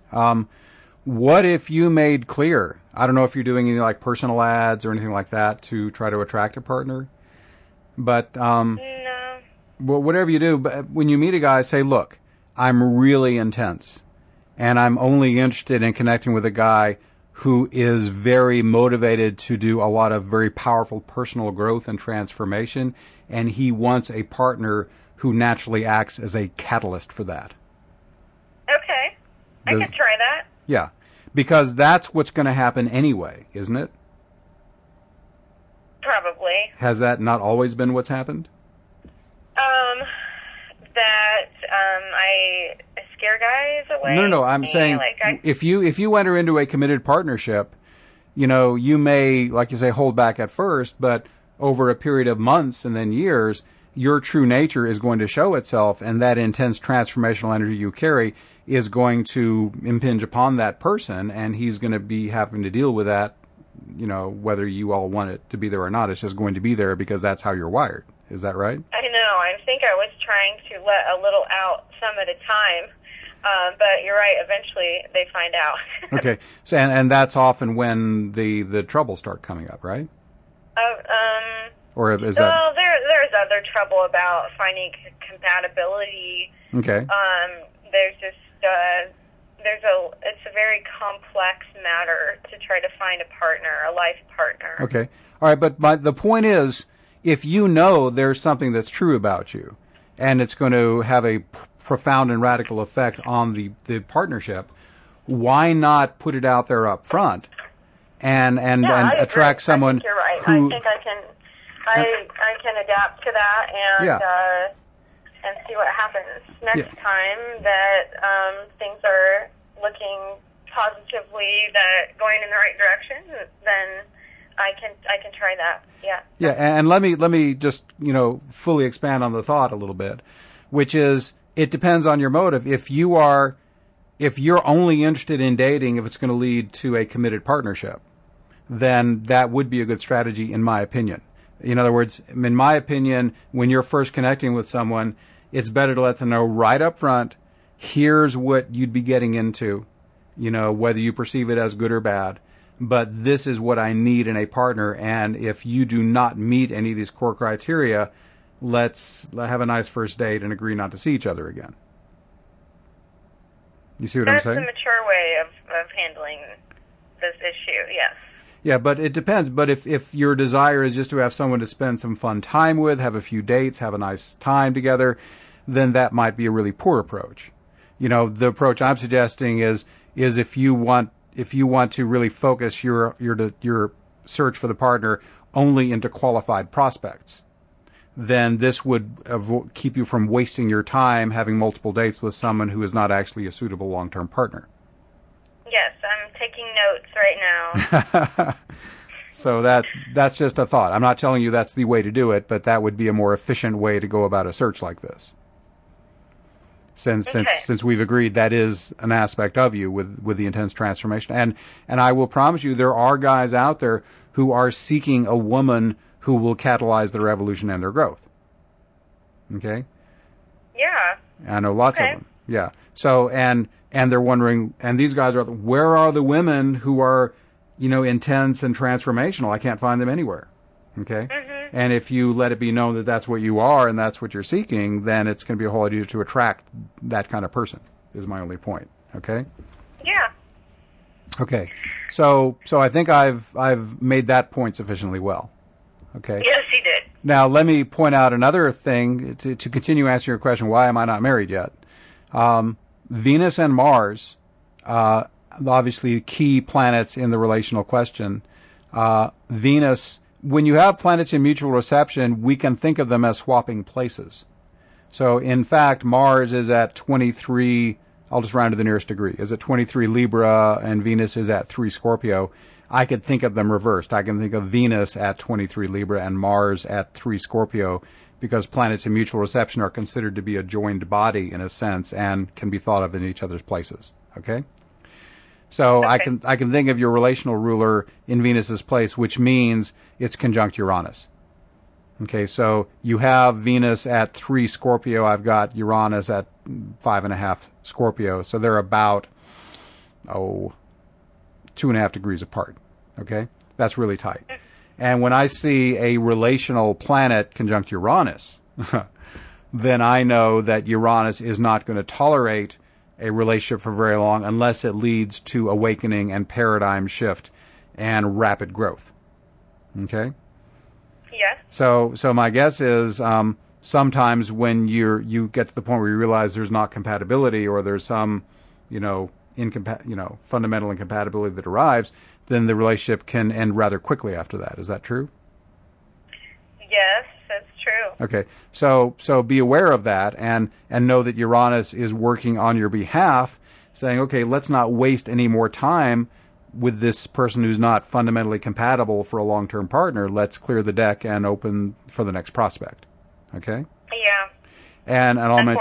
What if you made clear, I don't know if you're doing any like personal ads or anything like that to try to attract a partner, but... Well, whatever you do, but when you meet a guy, say, look, I'm really intense, and I'm only interested in connecting with a guy who is very motivated to do a lot of very powerful personal growth and transformation, and he wants a partner who naturally acts as a catalyst for that. Okay. I could try that. Yeah, because that's what's going to happen anyway, isn't it? Probably. Has that not always been what's happened? I scare guys away. No. I'm saying if you enter into a committed partnership, you know, you may, like you say, hold back at first, but over a period of months and then years, your true nature is going to show itself, and that intense transformational energy you carry is going to impinge upon that person, and he's going to be having to deal with that, you know, whether you all want it to be there or not. It's just going to be there because that's how you're wired. Is that right? I know. I think I was trying to let a little out, some at a time. But you're right. Eventually, they find out. Okay. So, and that's often when the troubles start coming up, right? Or is that? Well, there's other trouble about finding compatibility. Okay. There's just it's a very complex matter to try to find a partner, a life partner. Okay. All right. But the point is, if you know there's something that's true about you and it's going to have a profound and radical effect on the partnership, why not put it out there up front and attract someone? I think you're right. I think I can adapt to that and see what happens next time that things are looking positively, that going in the right direction, then I can try that. Yeah. Yeah, and let me just, you know, fully expand on the thought a little bit, which is it depends on your motive. If you're only interested in dating if it's going to lead to a committed partnership, then that would be a good strategy in my opinion. In other words, in my opinion, when you're first connecting with someone, it's better to let them know right up front, here's what you'd be getting into, you know, whether you perceive it as good or bad. But this is what I need in a partner, and if you do not meet any of these core criteria, let's have a nice first date and agree not to see each other again. You see what I'm saying? That's a mature way of handling this issue, yes. Yeah, but it depends. But if your desire is just to have someone to spend some fun time with, have a few dates, have a nice time together, then that might be a really poor approach. You know, the approach I'm suggesting is if you want to really focus your search for the partner only into qualified prospects, then this would keep you from wasting your time having multiple dates with someone who is not actually a suitable long-term partner. Yes, I'm taking notes right now. So that's just a thought. I'm not telling you that's the way to do it, but that would be a more efficient way to go about a search like this. Since we've agreed that is an aspect of you with the intense transformation. And I will promise you there are guys out there who are seeking a woman who will catalyze their evolution and their growth. Okay? Yeah. I know lots of them. Yeah. So and they're wondering, and these guys are, where are the women who are, intense and transformational? I can't find them anywhere. Okay? Mm-hmm. And if you let it be known that that's what you are and that's what you're seeking, then it's going to be a whole idea to attract that kind of person, is my only point. Okay? Yeah. Okay. So I think I've made that point sufficiently well. Okay? Yes, you did. Now, let me point out another thing to continue answering your question, why am I not married yet? Venus and Mars, obviously key planets in the relational question. Venus... When you have planets in mutual reception, we can think of them as swapping places. So, in fact, Mars is at 23, I'll just round to the nearest degree, is at 23 Libra, and Venus is at 3 Scorpio. I could think of them reversed. I can think of Venus at 23 Libra and Mars at 3 Scorpio, because planets in mutual reception are considered to be a joined body, in a sense, and can be thought of in each other's places. Okay? So I can think of your relational ruler in Venus's place, which means it's conjunct Uranus. Okay, so you have Venus at 3 Scorpio. I've got Uranus at 5.5 Scorpio. So they're about 2.5 degrees apart. Okay, that's really tight. And when I see a relational planet conjunct Uranus, then I know that Uranus is not going to tolerate a relationship for very long unless it leads to awakening and paradigm shift and rapid growth. Okay? Yeah. So my guess is sometimes when you get to the point where you realize there's not compatibility, or there's some, fundamental incompatibility that arrives, then the relationship can end rather quickly after that. Is that true? Yes. True. Okay, so be aware of that, and know that Uranus is working on your behalf, saying, okay, let's not waste any more time with this person who's not fundamentally compatible for a long-term partner. Let's clear the deck and open for the next prospect. Okay? Yeah. And unfortunately,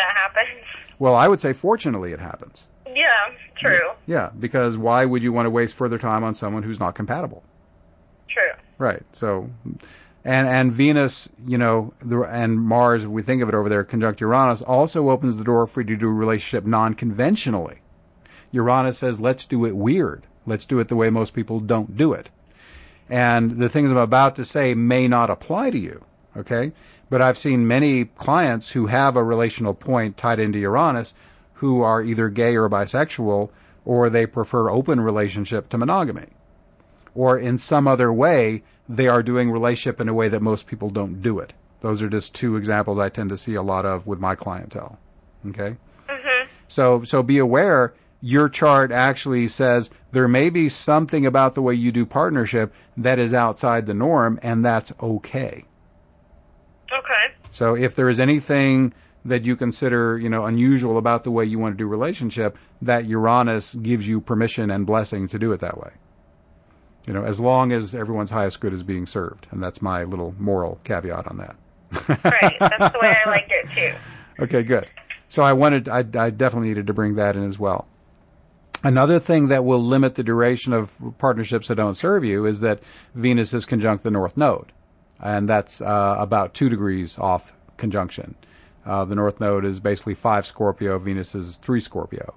that happens. Well, I would say fortunately it happens. Yeah, true. Yeah, because why would you want to waste further time on someone who's not compatible? True. Right, so... And Venus, and Mars, if we think of it over there, conjunct Uranus, also opens the door for you to do a relationship non-conventionally. Uranus says, let's do it weird. Let's do it the way most people don't do it. And the things I'm about to say may not apply to you, okay? But I've seen many clients who have a relational point tied into Uranus who are either gay or bisexual, or they prefer open relationship to monogamy. Or in some other way, they are doing relationship in a way that most people don't do it. Those are just two examples I tend to see a lot of with my clientele. Okay? Mm-hmm. So be aware, your chart actually says there may be something about the way you do partnership that is outside the norm, and that's okay. Okay. So if there is anything that you consider, unusual about the way you want to do relationship, that Uranus gives you permission and blessing to do it that way. As long as everyone's highest good is being served. And that's my little moral caveat on that. Right. That's the way I liked it, too. Okay, good. So I definitely needed to bring that in as well. Another thing that will limit the duration of partnerships that don't serve you is that Venus is conjunct the North Node. And that's about 2 degrees off conjunction. The North Node is basically 5 Scorpio. Venus is 3 Scorpio.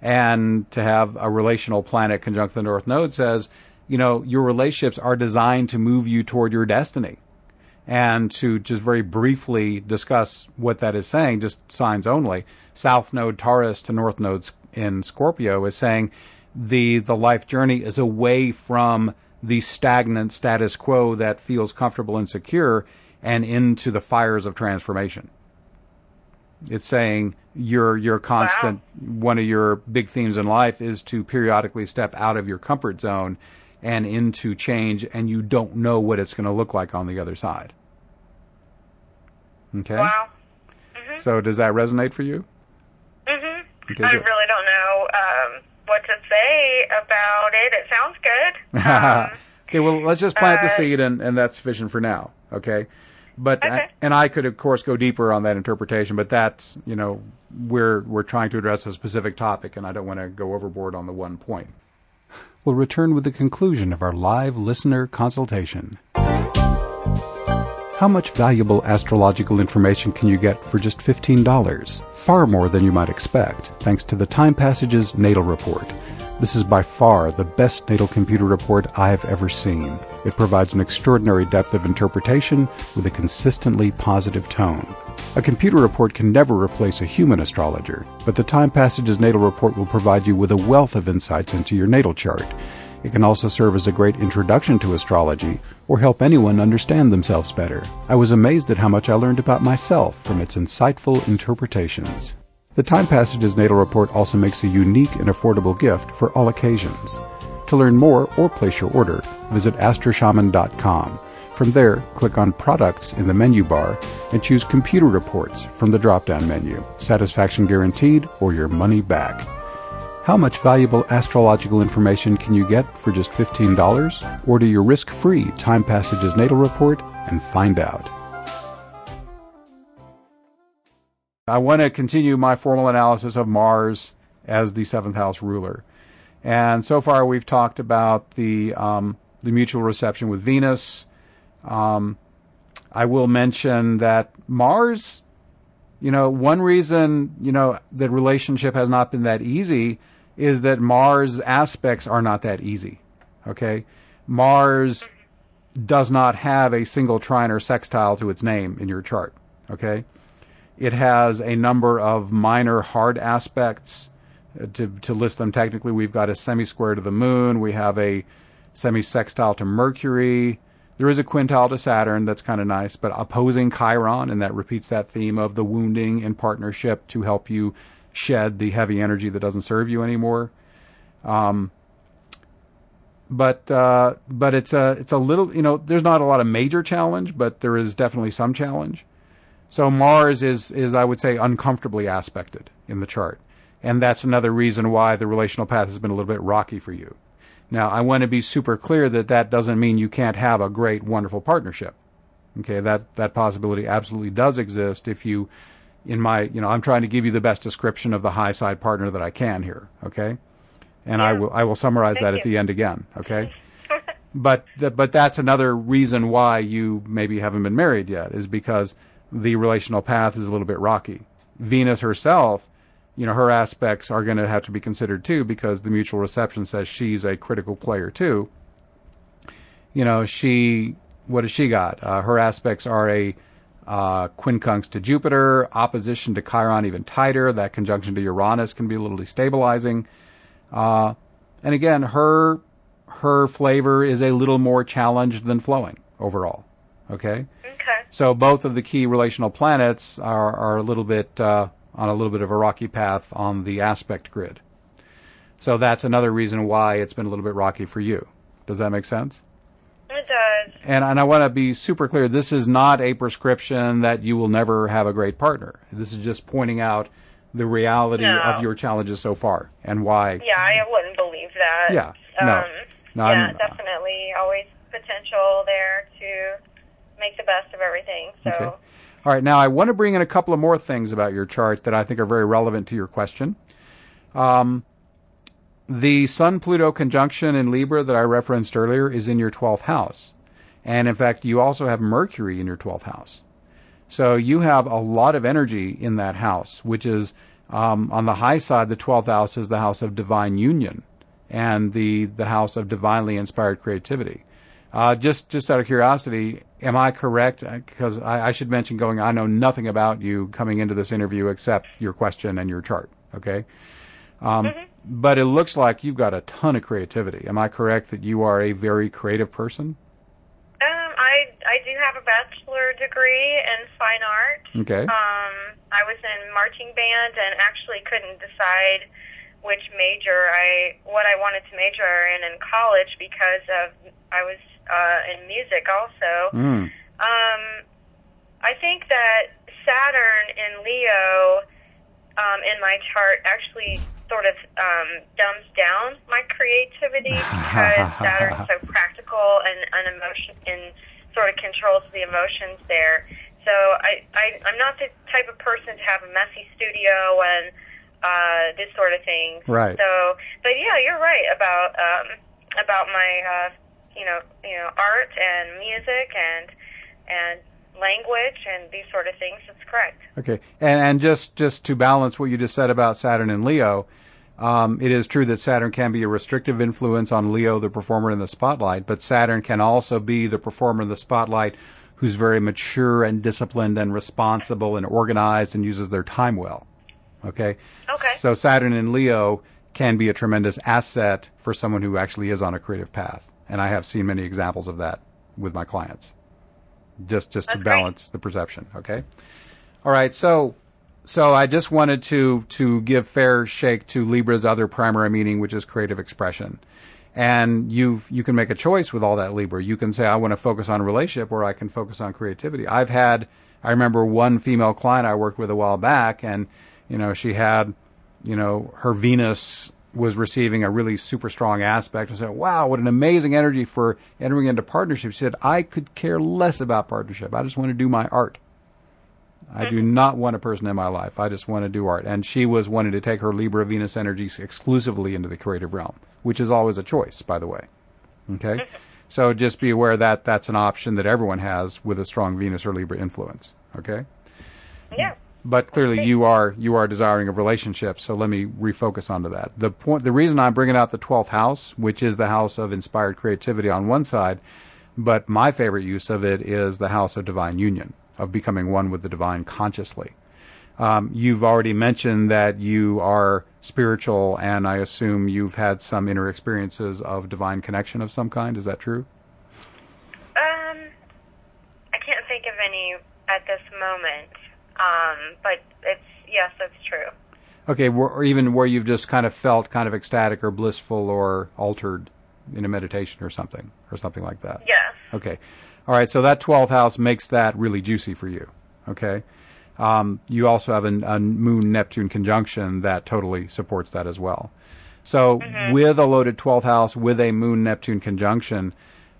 And to have a relational planet conjunct the North Node says... your relationships are designed to move you toward your destiny. And to just very briefly discuss what that is saying, just signs only, South Node Taurus to North Node in Scorpio is saying the life journey is away from the stagnant status quo that feels comfortable and secure and into the fires of transformation. It's saying your constant, one of your big themes in life is to periodically step out of your comfort zone and into change, and you don't know what it's going to look like on the other side. Okay? Wow. Mm-hmm. So does that resonate for you? Mm-hmm. Okay, I really don't know what to say about it. It sounds good. Okay, well, let's just plant the seed, and that's sufficient for now, okay? But okay. I could, of course, go deeper on that interpretation, but that's, you know, we're trying to address a specific topic, and I don't want to go overboard on the one point. We'll return with the conclusion of our live listener consultation. How much valuable astrological information can you get for just $15? Far more than you might expect, thanks to the Time Passages Natal Report. This is by far the best natal computer report I have ever seen. It provides an extraordinary depth of interpretation with a consistently positive tone. A computer report can never replace a human astrologer, but the Time Passages Natal Report will provide you with a wealth of insights into your natal chart. It can also serve as a great introduction to astrology or help anyone understand themselves better. I was amazed at how much I learned about myself from its insightful interpretations. The Time Passages Natal Report also makes a unique and affordable gift for all occasions. To learn more or place your order, visit astroshaman.com. From there, click on Products in the menu bar and choose Computer Reports from the drop-down menu. Satisfaction guaranteed or your money back. How much valuable astrological information can you get for just $15? Order your risk-free Time Passages Natal Report and find out. I want to continue my formal analysis of Mars as the seventh house ruler. And so far we've talked about the mutual reception with Venus. I will mention that Mars, you know, one reason, you know, that relationship has not been that easy is that Mars aspects are not that easy, okay? Mars does not have a single trine or sextile to its name in your chart, okay? It has a number of minor hard aspects. To list them technically, we've got a semi-square to the moon. We have a semi-sextile to Mercury. There is a quintile to Saturn. That's kind of nice, but opposing Chiron, and that repeats that theme of the wounding in partnership to help you shed the heavy energy that doesn't serve you anymore. But it's a little, you know, there's not a lot of major challenge, but there is definitely some challenge. So Mars is, I would say, uncomfortably aspected in the chart. And that's another reason why the relational path has been a little bit rocky for you. Now, I want to be super clear that that doesn't mean you can't have a great, wonderful partnership. Okay, that possibility absolutely does exist if you, in my, you know, I'm trying to give you the best description of the high side partner that I can here, okay? And yeah. I will summarize Thank that you. At the end again, okay? But that's another reason why you maybe haven't been married yet, is because the relational path is a little bit rocky. Venus herself, you know, her aspects are going to have to be considered too, because the mutual reception says she's a critical player too. You know, what has she got? Her aspects are a quincunx to Jupiter, opposition to Chiron even tighter. That conjunction to Uranus can be a little destabilizing. And again, her flavor is a little more challenged than flowing overall. Okay? Okay. So both of the key relational planets are a little bit on a little bit of a rocky path on the aspect grid. So that's another reason why it's been a little bit rocky for you. Does that make sense? It does. And I want to be super clear. This is not a prescription that you will never have a great partner. This is just pointing out the reality of your challenges so far and why. Yeah, I wouldn't believe that. Yeah. No, yeah, definitely. Always potential there to make the best of everything. So. Okay. All right. Now, I want to bring in a couple of more things about your chart that I think are very relevant to your question. The Sun-Pluto conjunction in Libra that I referenced earlier is in your 12th house. And, in fact, you also have Mercury in your 12th house. So you have a lot of energy in that house, which is, on the high side, the 12th house is the house of divine union and the house of divinely inspired creativity. Just out of curiosity, am I correct? Because I should mention I know nothing about you coming into this interview except your question and your chart, okay? But it looks like you've got a ton of creativity. Am I correct that you are a very creative person? I do have a bachelor degree in fine art. Okay. I was in marching band and actually couldn't decide which major I wanted to major in college because of in music also. I think that Saturn in Leo in my chart actually sort of dumbs down my creativity, because Saturn's so practical and emotion, and sort of controls the emotions there. So I'm not the type of person to have a messy studio and this sort of thing. Right. So, but yeah, you're right about my you know art and music and language and these sort of things. That's correct. Okay, and just to balance what you just said about Saturn and Leo, it is true that Saturn can be a restrictive influence on Leo, the performer in the spotlight, but Saturn can also be the performer in the spotlight who's very mature and disciplined and responsible and organized and uses their time well. Okay? Okay. So Saturn and Leo can be a tremendous asset for someone who actually is on a creative path, and I have seen many examples of that with my clients. Just to balance the perception, okay? All right, so I just wanted to give fair shake to Libra's other primary meaning, which is creative expression. And you can make a choice with all that, Libra. You can say, I want to focus on relationship, or I can focus on creativity. I remember one female client I worked with a while back, and, she had, her Venus was receiving a really super strong aspect. I said, wow, what an amazing energy for entering into partnership. She said, I could care less about partnership. I just want to do my art. I do not want a person in my life. I just want to do art. And she was wanting to take her Libra Venus energies exclusively into the creative realm, which is always a choice, by the way. Okay? So just be aware that that's an option that everyone has with a strong Venus or Libra influence. Okay? Yeah. But clearly you are desiring of relationships, so let me refocus onto that. The reason I'm bringing out the 12th house, which is the house of inspired creativity on one side, but my favorite use of it is the house of divine union, of becoming one with the divine consciously. You've already mentioned that you are spiritual, and I assume you've had some inner experiences of divine connection of some kind. Is that true? I can't think of any at this moment, but yes, that's true. Okay, or even where you've just kind of felt kind of ecstatic or blissful or altered in a meditation or something like that. Yes. Okay. All right, so that 12th house makes that really juicy for you, okay? You also have a Moon-Neptune conjunction that totally supports that as well. So with a loaded 12th house, with a Moon-Neptune conjunction,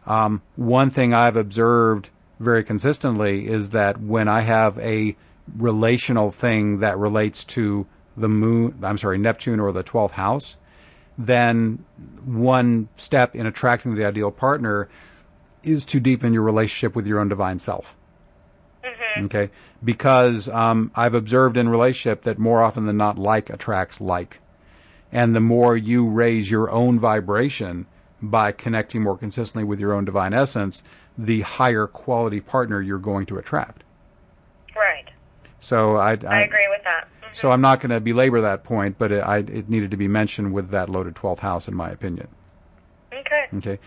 one thing I've observed very consistently is that when I have a relational thing that relates to the Neptune or the 12th house, then one step in attracting the ideal partner is to deepen your relationship with your own divine self. Okay? Because I've observed in relationship that more often than not, like attracts like. And the more you raise your own vibration by connecting more consistently with your own divine essence, the higher quality partner you're going to attract. Right. So I agree with that. So I'm not going to belabor that point, but it needed to be mentioned with that loaded 12th house, in my opinion. Okay.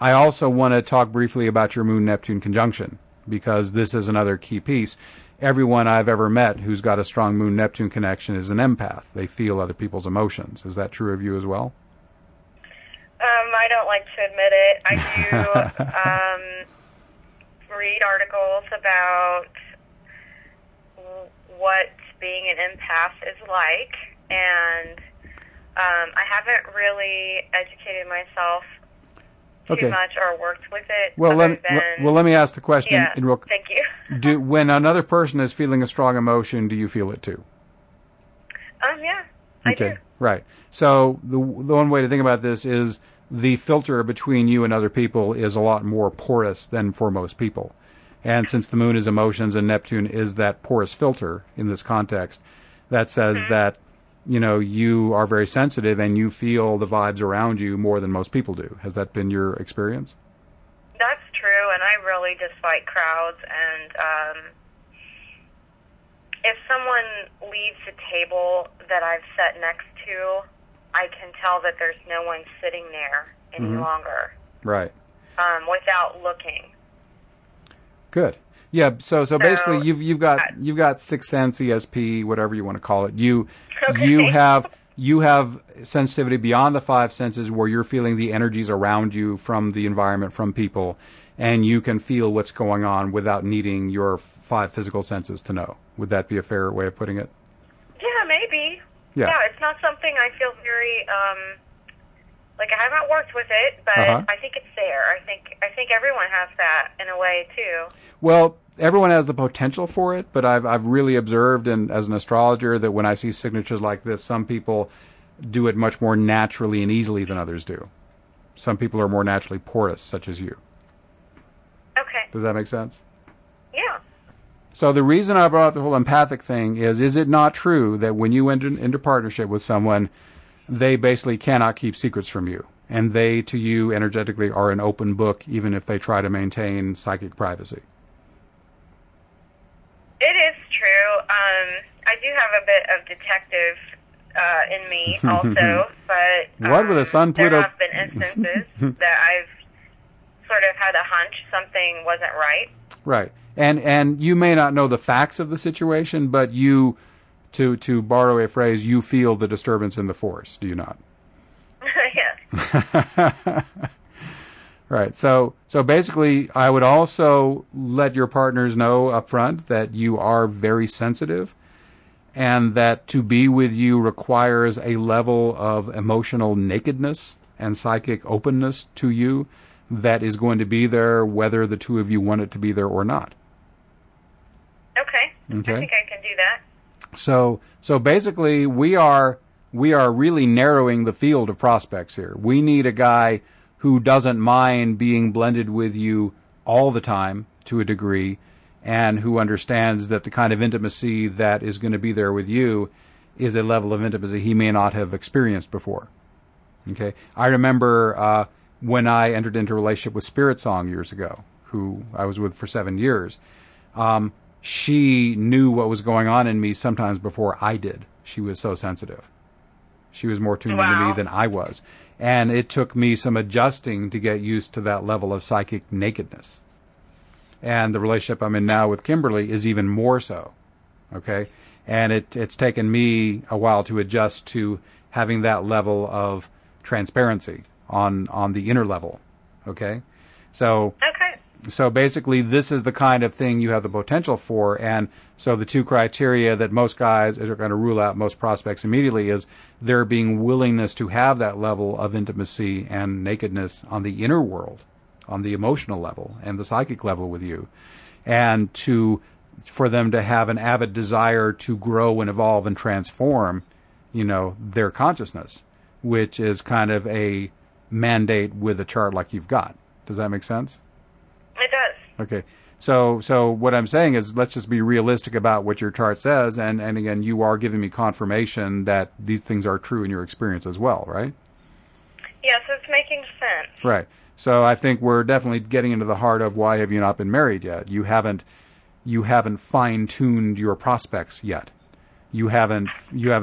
I also want to talk briefly about your Moon-Neptune conjunction, because this is another key piece. Everyone I've ever met who's got a strong Moon-Neptune connection is an empath. They feel other people's emotions. Is that true of you as well? I don't like to admit it. I do read articles about what being an empath is like, and I haven't really educated myself too much or worked with it. Well, let me ask the question. Yeah, thank you. When another person is feeling a strong emotion, do you feel it too? Yeah, I do. Right. So the one way to think about this is the filter between you and other people is a lot more porous than for most people. And since the Moon is emotions and Neptune is that porous filter in this context, that says that you are very sensitive and you feel the vibes around you more than most people do. Has that been your experience? That's true, and I really dislike crowds. And if someone leaves a table that I've sat next to, I can tell that there's no one sitting there any longer. Right. Without looking. Good. Yeah, so basically you've got sixth sense, ESP, whatever you want to call it. You have sensitivity beyond the five senses, where you're feeling the energies around you from the environment, from people, and you can feel what's going on without needing your five physical senses to know. Would that be a fair way of putting it? Yeah, it's not something I feel very, like I haven't worked with it, but I think it's there. I think everyone has that in a way too. Well, everyone has the potential for it, but I've really observed, and as an astrologer, that when I see signatures like this, some people do it much more naturally and easily than others do. Some people are more naturally porous, such as you. Okay. Does that make sense? Yeah. So the reason I brought up the whole empathic thing is it not true that when you enter into partnership with someone, they basically cannot keep secrets from you, and they, to you, energetically are an open book, even if they try to maintain psychic privacy? It is true. I do have a bit of detective in me also, but there have been instances that I've sort of had a hunch something wasn't right. Right. And you may not know the facts of the situation, but you, to borrow a phrase, you feel the disturbance in the force, do you not? Yes. Right. So basically, I would also let your partners know up front that you are very sensitive, and that to be with you requires a level of emotional nakedness and psychic openness to you that is going to be there whether the two of you want it to be there or not. Okay. I think I can do that. So basically, we are really narrowing the field of prospects here. We need a guy who doesn't mind being blended with you all the time to a degree, and who understands that the kind of intimacy that is going to be there with you is a level of intimacy he may not have experienced before. Okay? I remember when I entered into a relationship with Spirit Song years ago, who I was with for 7 years, she knew what was going on in me sometimes before I did. She was so sensitive. She was more tuned into me than I was. And it took me some adjusting to get used to that level of psychic nakedness. And the relationship I'm in now with Kimberly is even more so. Okay? And it's taken me a while to adjust to having that level of transparency on the inner level. Okay? So basically, this is the kind of thing you have the potential for, and so the two criteria that most guys are going to rule out most prospects immediately is their being willingness to have that level of intimacy and nakedness on the inner world, on the emotional level and the psychic level with you, and for them to have an avid desire to grow and evolve and transform, their consciousness, which is kind of a mandate with a chart like you've got. Does that make sense? It does. Okay. So what I'm saying is, let's just be realistic about what your chart says. And again, you are giving me confirmation that these things are true in your experience as well, right? Yes, it's making sense. Right. So I think we're definitely getting into the heart of why have you not been married yet? You haven't fine-tuned your prospects yet. You haven't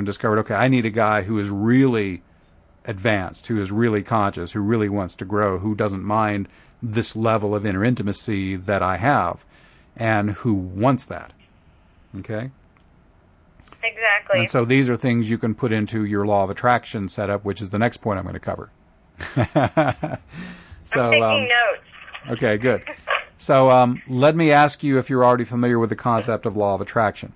discovered, okay, I need a guy who is really advanced, who is really conscious, who really wants to grow, who doesn't mind this level of inner intimacy that I have, and who wants that. Okay? Exactly. And so these are things you can put into your law of attraction setup, which is the next point I'm going to cover. So, I'm taking notes. Okay, good. So let me ask you if you're already familiar with the concept of law of attraction.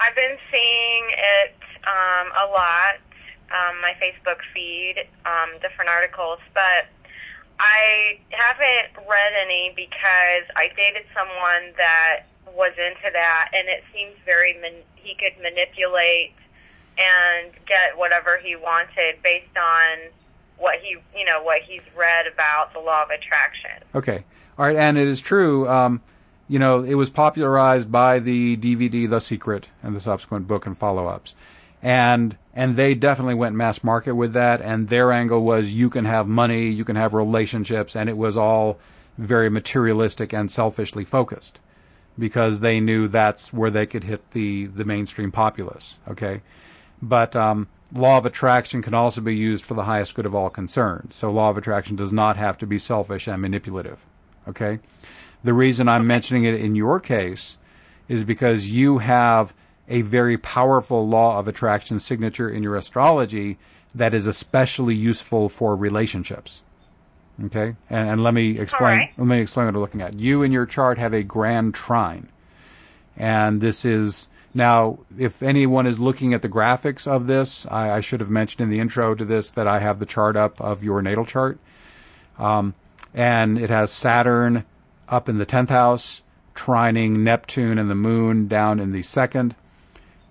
I've been seeing it a lot, my Facebook feed, different articles, but I haven't read any because I dated someone that was into that, and it seems he could manipulate and get whatever he wanted based on what he's read about the law of attraction. Okay, all right, and it is true. It was popularized by the DVD The Secret and the subsequent book and follow-ups. And they definitely went mass market with that, and their angle was you can have money, you can have relationships, and it was all very materialistic and selfishly focused because they knew that's where they could hit the mainstream populace, okay? But law of attraction can also be used for the highest good of all concerned. So law of attraction does not have to be selfish and manipulative, okay? The reason I'm mentioning it in your case is because you have a very powerful law of attraction signature in your astrology that is especially useful for relationships. Okay? And let me explain. Right. Let me explain what we're looking at. You in your chart have a Grand Trine. And this is Now, if anyone is looking at the graphics of this, I should have mentioned in the intro to this that I have the chart up of your natal chart. And it has Saturn up in the 10th house, trining Neptune and the moon down in the 2nd.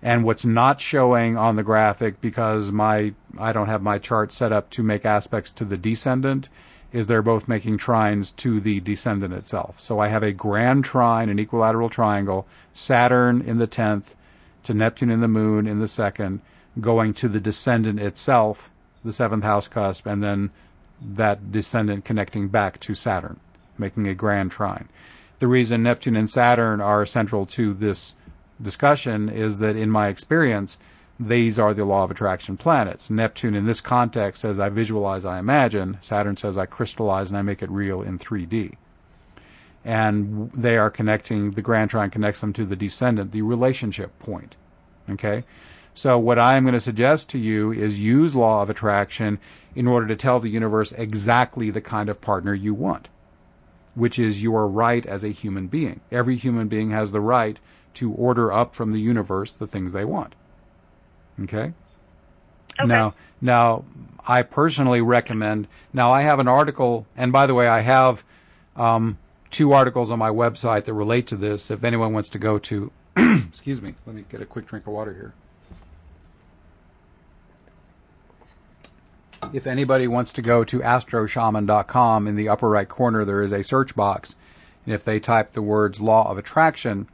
And what's not showing on the graphic, because I don't have my chart set up to make aspects to the descendant, is they're both making trines to the descendant itself. So I have a grand trine, an equilateral triangle, Saturn in the 10th to Neptune and the moon in the 2nd, going to the descendant itself, the 7th house cusp, and then that descendant connecting back to Saturn, making a grand trine. The reason Neptune and Saturn are central to this discussion is that in my experience, these are the law of attraction planets. Neptune in this context says, I visualize, I imagine. Saturn says, I crystallize and I make it real in 3D. And they are connecting, the Grand Trine connects them to the descendant, the relationship point. Okay? So what I'm going to suggest to you is use law of attraction in order to tell the universe exactly the kind of partner you want, which is you are right as a human being. Every human being has the right to order up from the universe the things they want. Okay. Now, I personally recommend, now I have an article, and by the way, I have 2 articles on my website that relate to this. If anyone wants to go to, excuse me, let me get a quick drink of water here. If anybody wants to go to astroshaman.com, in the upper right corner, there is a search box. And if they type the words law of attraction,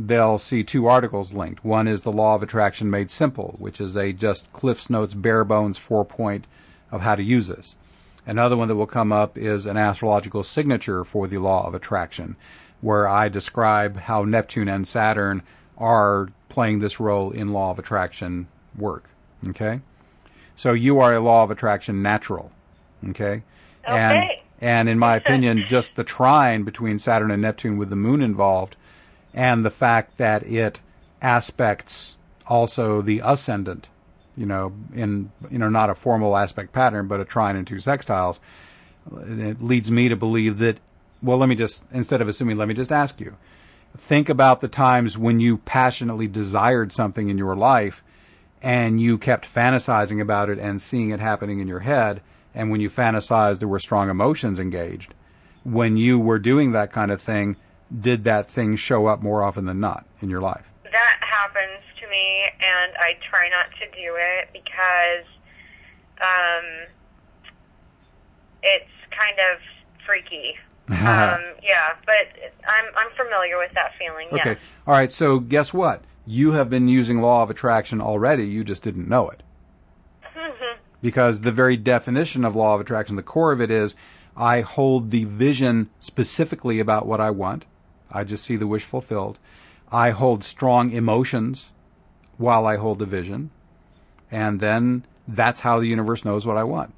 they'll see 2 articles linked. One is The Law of Attraction Made Simple, which is a just Cliff's Notes, bare bones, 4-point of how to use this. Another one that will come up is An Astrological Signature for the Law of Attraction, where I describe how Neptune and Saturn are playing this role in law of attraction work. Okay? So you are a law of attraction natural. Okay? And in my opinion, just the trine between Saturn and Neptune with the moon involved, and the fact that it aspects also the ascendant, in not a formal aspect pattern, but a trine and 2 sextiles, it leads me to believe that, well, let me just ask you, think about the times when you passionately desired something in your life and you kept fantasizing about it and seeing it happening in your head. And when you fantasized, there were strong emotions engaged. When you were doing that kind of thing, did that thing show up more often than not in your life? That happens to me, and I try not to do it because it's kind of freaky. Yeah, but I'm familiar with that feeling. Okay. Yes. All right. So guess what? You have been using law of attraction already. You just didn't know it. Because the very definition of law of attraction, the core of it is, I hold the vision specifically about what I want. I just see the wish fulfilled. I hold strong emotions while I hold the vision. And then that's how the universe knows what I want.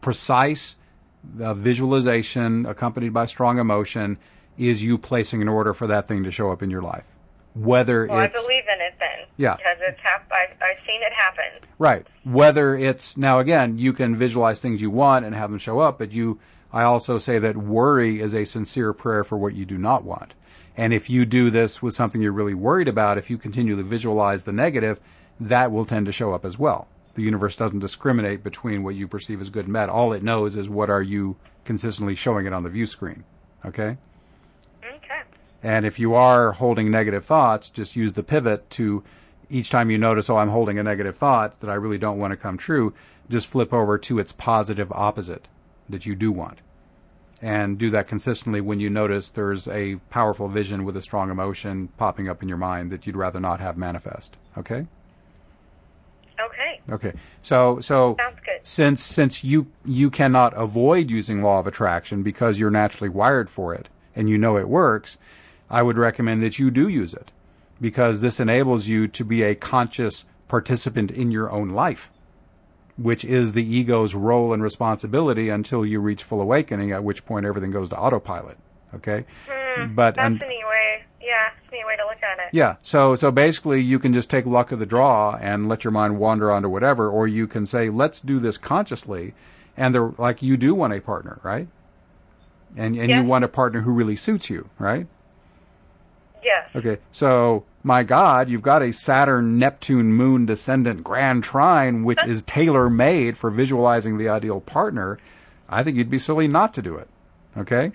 Precise visualization accompanied by strong emotion is you placing an order for that thing to show up in your life. I believe in it then. Yeah. Because I've seen it happen. Right. Whether it's, now again, you can visualize things you want and have them show up, but I also say that worry is a sincere prayer for what you do not want. And if you do this with something you're really worried about, if you continually visualize the negative, that will tend to show up as well. The universe doesn't discriminate between what you perceive as good and bad. All it knows is what are you consistently showing it on the view screen. Okay? And if you are holding negative thoughts, just use the pivot to, each time you notice, oh, I'm holding a negative thought that I really don't want to come true, just flip over to its positive opposite that you do want. And do that consistently when you notice there's a powerful vision with a strong emotion popping up in your mind that you'd rather not have manifest. Okay? Okay. So since you cannot avoid using law of attraction because you're naturally wired for it and you know it works, I would recommend that you do use it, because this enables you to be a conscious participant in your own life, which is the ego's role and responsibility until you reach full awakening, at which point everything goes to autopilot. Okay? But that's a neat way to look at it. Yeah. So basically you can just take luck of the draw and let your mind wander onto whatever, or you can say, let's do this consciously, and you do want a partner, right? And you want a partner who really suits you, right? Yes. Okay, so my God, you've got a Saturn-Neptune-Moon descendant Grand Trine, which is tailor-made for visualizing the ideal partner, I think you'd be silly not to do it. Okay?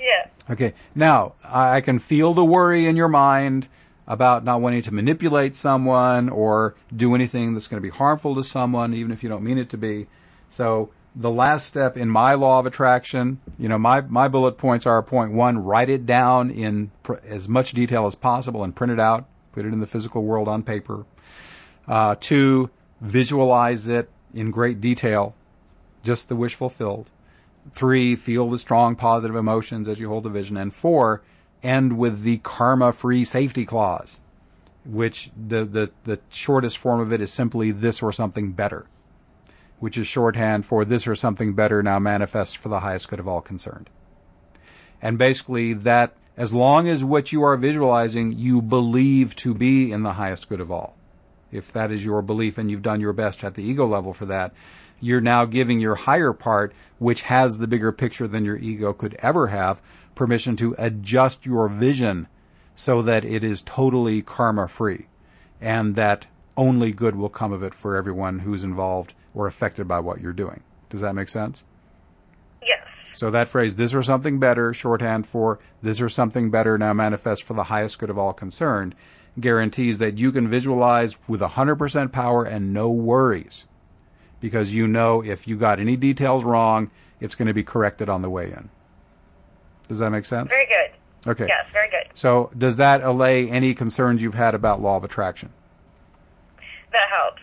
Yeah. Okay. Now, I can feel the worry in your mind about not wanting to manipulate someone or do anything that's going to be harmful to someone, even if you don't mean it to be. So the last step in my law of attraction, you know, my bullet points are point one, write it down in as much detail as possible and print it out, put it in the physical world on paper. Two, visualize it in great detail, just the wish fulfilled. Three, feel the strong positive emotions as you hold the vision. And four, end with the karma-free safety clause, which the shortest form of it is simply this or something better, which is shorthand for this or something better now manifests for the highest good of all concerned. And basically that, as long as what you are visualizing you believe to be in the highest good of all, if that is your belief and you've done your best at the ego level for that, you're now giving your higher part, which has the bigger picture than your ego could ever have, permission to adjust your vision so that it is totally karma-free and that only good will come of it for everyone who's involved or affected by what you're doing. Does that make sense? Yes. So that phrase, this or something better, shorthand for this or something better now manifests for the highest good of all concerned, guarantees that you can visualize with 100% power and no worries because you know if you got any details wrong, it's going to be corrected on the way in. Does that make sense? Very good. Okay. Yes, very good. So does that allay any concerns you've had about law of attraction? That helps.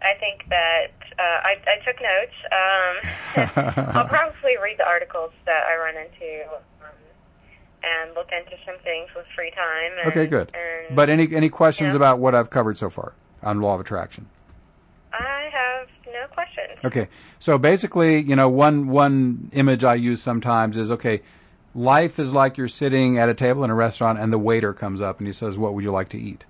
I think that I took notes. I'll probably read the articles that I run into and look into some things with free time. And, okay, good. And, but any questions about what I've covered so far on law of attraction? I have no questions. Okay. So basically, you know, one image I use sometimes is, okay, life is like you're sitting at a table in a restaurant and the waiter comes up and he says, what would you like to eat?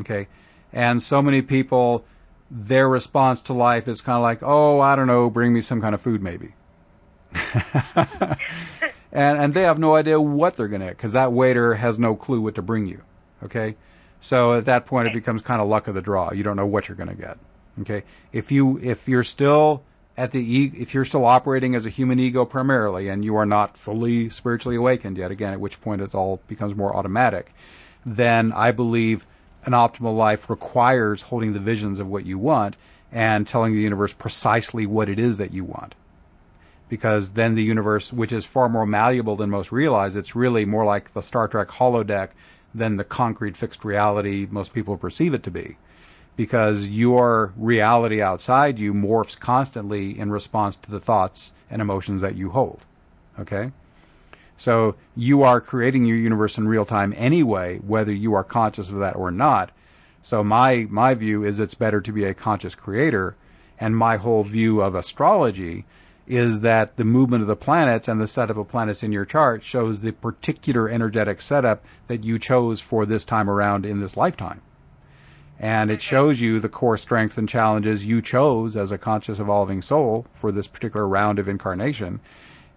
Okay. And so many people, their response to life is kind of like, oh, I don't know, bring me some kind of food maybe. and they have no idea what they're going to, because that waiter has no clue what to bring you. Okay. So at that point, it becomes kind of luck of the draw. You don't know what you're going to get. Okay. If you're still operating as a human ego primarily, and you are not fully spiritually awakened yet, again, at which point it all becomes more automatic, then I believe an optimal life requires holding the visions of what you want and telling the universe precisely what it is that you want. Because then the universe, which is far more malleable than most realize, it's really more like the Star Trek holodeck than the concrete fixed reality most people perceive it to be. Because your reality outside you morphs constantly in response to the thoughts and emotions that you hold, okay? So you are creating your universe in real time anyway, whether you are conscious of that or not. So my view is it's better to be a conscious creator, and my whole view of astrology is that the movement of the planets and the setup of planets in your chart shows the particular energetic setup that you chose for this time around in this lifetime. And it shows you the core strengths and challenges you chose as a conscious evolving soul for this particular round of incarnation.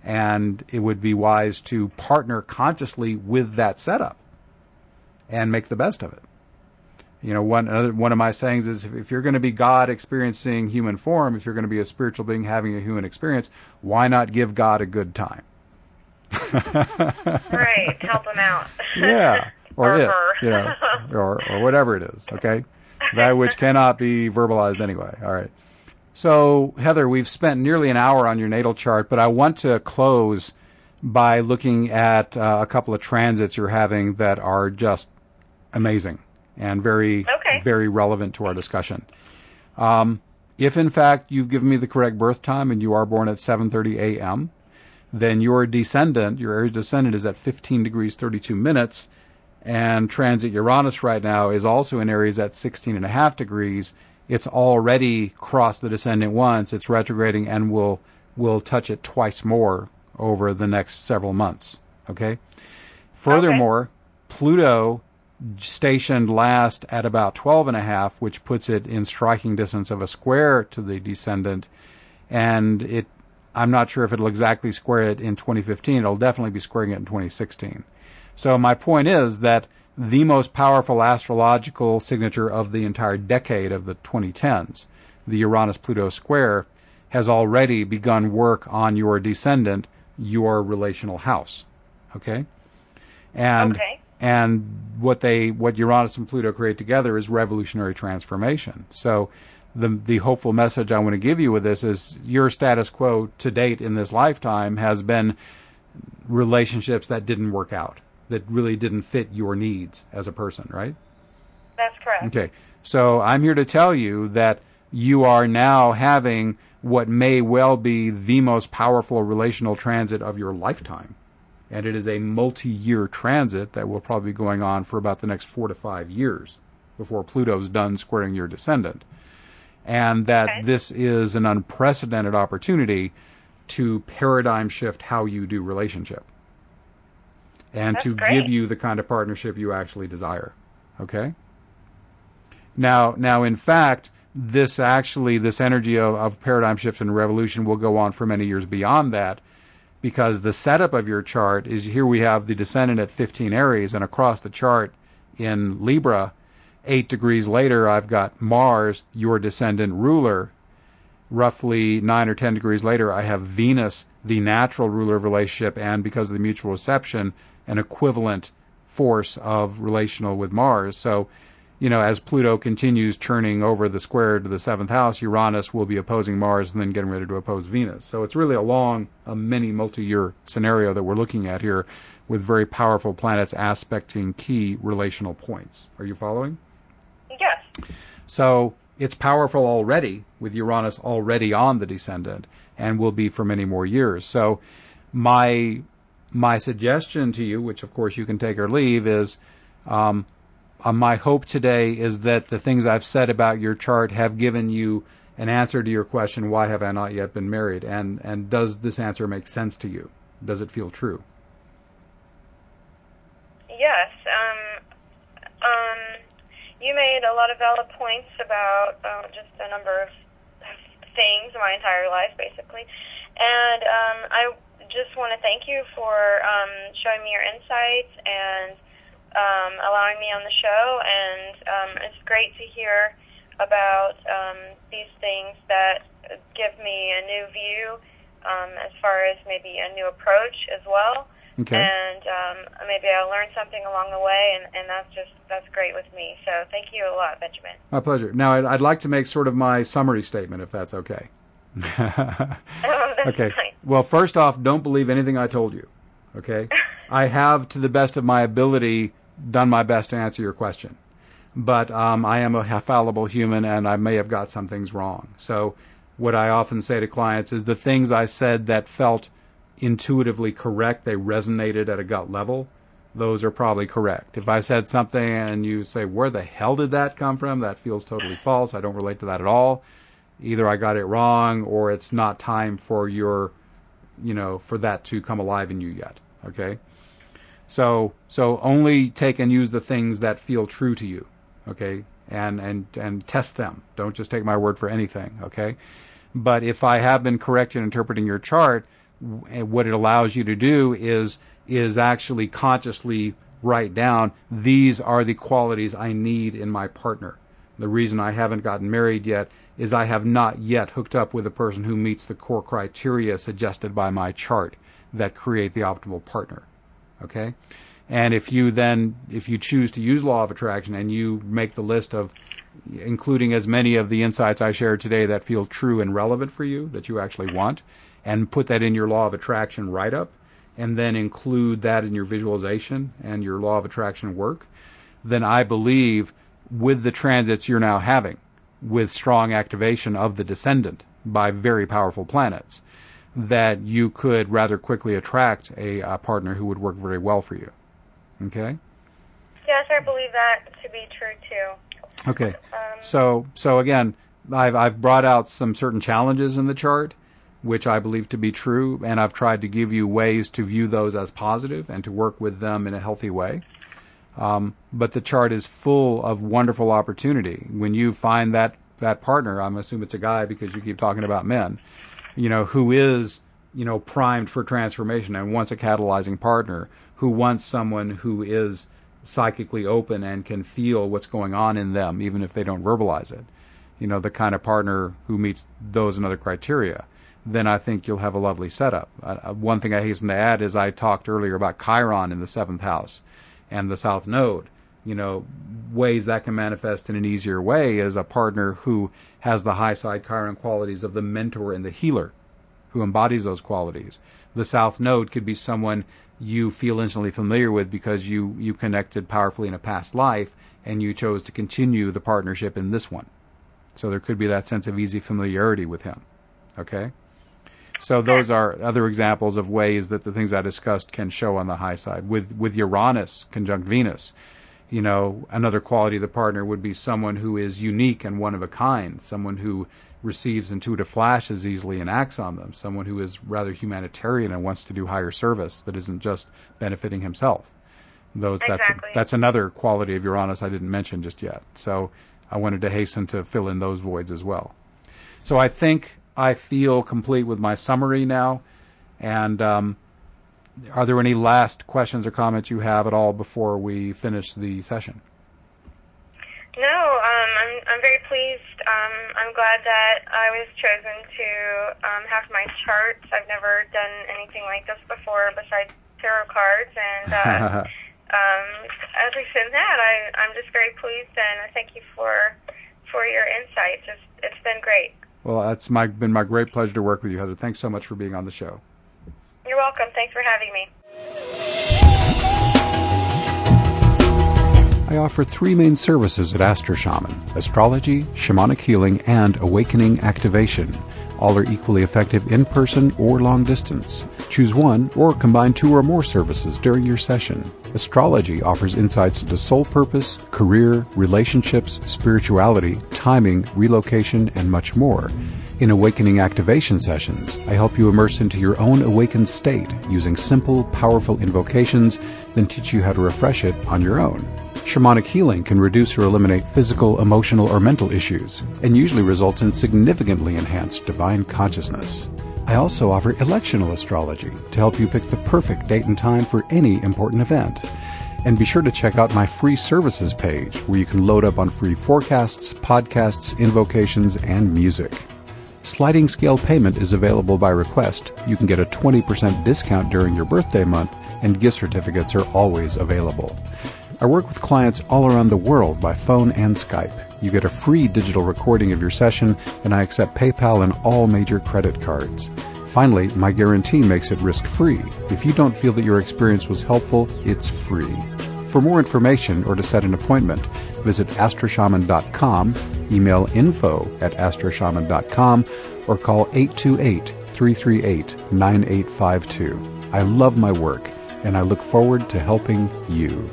And it would be wise to partner consciously with that setup and make the best of it. You know, one of my sayings is, if you're going to be God experiencing human form, if you're going to be a spiritual being having a human experience, why not give God a good time? Right. Help him out. Yeah. Or whatever it is, okay? That which cannot be verbalized anyway. All right. So, Heather, we've spent nearly an hour on your natal chart, but I want to close by looking at a couple of transits you're having that are just amazing and very relevant to our discussion. If, in fact, you've given me the correct birth time and you are born at 7:30 a.m., then your descendant, your Aries descendant, is at 15 degrees 32 minutes, and transit Uranus right now is also in Aries at 16.5 degrees. It's already crossed the descendant once. It's retrograding and will touch it twice more over the next several months. Okay? Furthermore, Pluto stationed last at about 12.5, which puts it in striking distance of a square to the descendant. And I'm not sure if it'll exactly square it in 2015. It'll definitely be squaring it in 2016. So my point is that the most powerful astrological signature of the entire decade of the 2010s, the Uranus-Pluto square, has already begun work on your descendant, your relational house. Okay? And what Uranus and Pluto create together is revolutionary transformation. So the hopeful message I want to give you with this is your status quo to date in this lifetime has been relationships that didn't work out, that really didn't fit your needs as a person, right? That's correct. Okay. So I'm here to tell you that you are now having what may well be the most powerful relational transit of your lifetime. And it is a multi-year transit that will probably be going on for about the next 4 to 5 years before Pluto's done squaring your descendant. And that this is an unprecedented opportunity to paradigm shift how you do relationship and give you the kind of partnership you actually desire. Okay? Now, in fact, this energy of paradigm shift and revolution will go on for many years beyond that, because the setup of your chart is, here we have the descendant at 15 Aries, and across the chart in Libra, 8 degrees later, I've got Mars, your descendant ruler. Roughly 9 or 10 degrees later, I have Venus, the natural ruler of relationship, and because of the mutual reception, an equivalent force of relational with Mars. So, you know, as Pluto continues churning over the square to the 7th house, Uranus will be opposing Mars and then getting ready to oppose Venus. So it's really a many multi-year scenario that we're looking at here, with very powerful planets aspecting key relational points. Are you following? Yes. So it's powerful already, with Uranus already on the descendant, and will be for many more years. So my suggestion to you, which of course you can take or leave, is my hope today is that the things I've said about your chart have given you an answer to your question, why have I not yet been married? And does this answer make sense to you? Does it feel true? Yes. You made a lot of valid points about just a number of things in my entire life, basically. And I just want to thank you for showing me your insights and allowing me on the show. And it's great to hear about these things that give me a new view as far as maybe a new approach as well. Okay. And maybe I'll learn something along the way, and that's great with me. So thank you a lot, Benjamin. My pleasure. Now, I'd like to make sort of my summary statement, if that's okay. Okay. Fine. Well, first off, don't believe anything I told you, okay? I have, to the best of my ability, done my best to answer your question. But I am a fallible human, and I may have got some things wrong. So what I often say to clients is the things I said that felt intuitively correct, they resonated at a gut level, those are probably correct. If I said something and you say, where the hell did that come from? That feels totally false. I don't relate to that at all. Either I got it wrong, or it's not time for for that to come alive in you yet. Okay? So only take and use the things that feel true to you. Okay? And test them. Don't just take my word for anything. Okay? But if I have been correct in interpreting your chart, what it allows you to do is actually consciously write down, these are the qualities I need in my partner. The reason I haven't gotten married yet is I have not yet hooked up with a person who meets the core criteria suggested by my chart that create the optimal partner. Okay? And if you choose to use law of attraction and you make the list of including as many of the insights I shared today that feel true and relevant for you, that you actually want, and put that in your law of attraction write-up, and then include that in your visualization and your law of attraction work, then I believe with the transits you're now having, with strong activation of the descendant by very powerful planets, that you could rather quickly attract a partner who would work very well for you. Okay? Yes, I believe that to be true, too. Okay. So again, I've brought out some certain challenges in the chart, which I believe to be true, and I've tried to give you ways to view those as positive and to work with them in a healthy way. But the chart is full of wonderful opportunity. When you find that partner, I'm assuming it's a guy because you keep talking about men, who is primed for transformation and wants a catalyzing partner, who wants someone who is psychically open and can feel what's going on in them, even if they don't verbalize it. The kind of partner who meets those and other criteria, then I think you'll have a lovely setup. One thing I hasten to add is I talked earlier about Chiron in the 7th house and the South Node. Ways that can manifest in an easier way is a partner who has the high side Chiron qualities of the mentor and the healer, who embodies those qualities. The South Node could be someone you feel instantly familiar with because you connected powerfully in a past life and you chose to continue the partnership in this one. So there could be that sense of easy familiarity with him. Okay? So those are other examples of ways that the things I discussed can show on the high side. With Uranus conjunct Venus, another quality of the partner would be someone who is unique and one of a kind, someone who receives intuitive flashes easily and acts on them, someone who is rather humanitarian and wants to do higher service that isn't just benefiting himself. That's another quality of Uranus I didn't mention just yet. So I wanted to hasten to fill in those voids as well. So I think I feel complete with my summary now. And are there any last questions or comments you have at all before we finish the session? No, I'm very pleased. I'm glad that I was chosen to have my charts. I've never done anything like this before besides tarot cards. And other than that, I'm just very pleased, and I thank you for your insights. It's been great. Well, that's been my great pleasure to work with you, Heather. Thanks so much for being on the show. You're welcome. Thanks for having me. I offer 3 main services at Astro Shaman: astrology, shamanic healing, and awakening activation. All are equally effective in person or long distance. Choose one or combine 2 or more services during your session. Astrology offers insights into soul purpose, career, relationships, spirituality, timing, relocation, and much more. In awakening activation sessions, I help you immerse into your own awakened state using simple, powerful invocations, then teach you how to refresh it on your own. Shamanic healing can reduce or eliminate physical, emotional, or mental issues, and usually results in significantly enhanced divine consciousness. I also offer electional astrology to help you pick the perfect date and time for any important event. And be sure to check out my free services page, where you can load up on free forecasts, podcasts, invocations, and music. Sliding scale payment is available by request. You can get a 20% discount during your birthday month, and gift certificates are always available. I work with clients all around the world by phone and Skype. You get a free digital recording of your session, and I accept PayPal and all major credit cards. Finally, my guarantee makes it risk-free. If you don't feel that your experience was helpful, it's free. For more information or to set an appointment, visit astroshaman.com, email info@astroshaman.com, or call 828-338-9852. I love my work, and I look forward to helping you.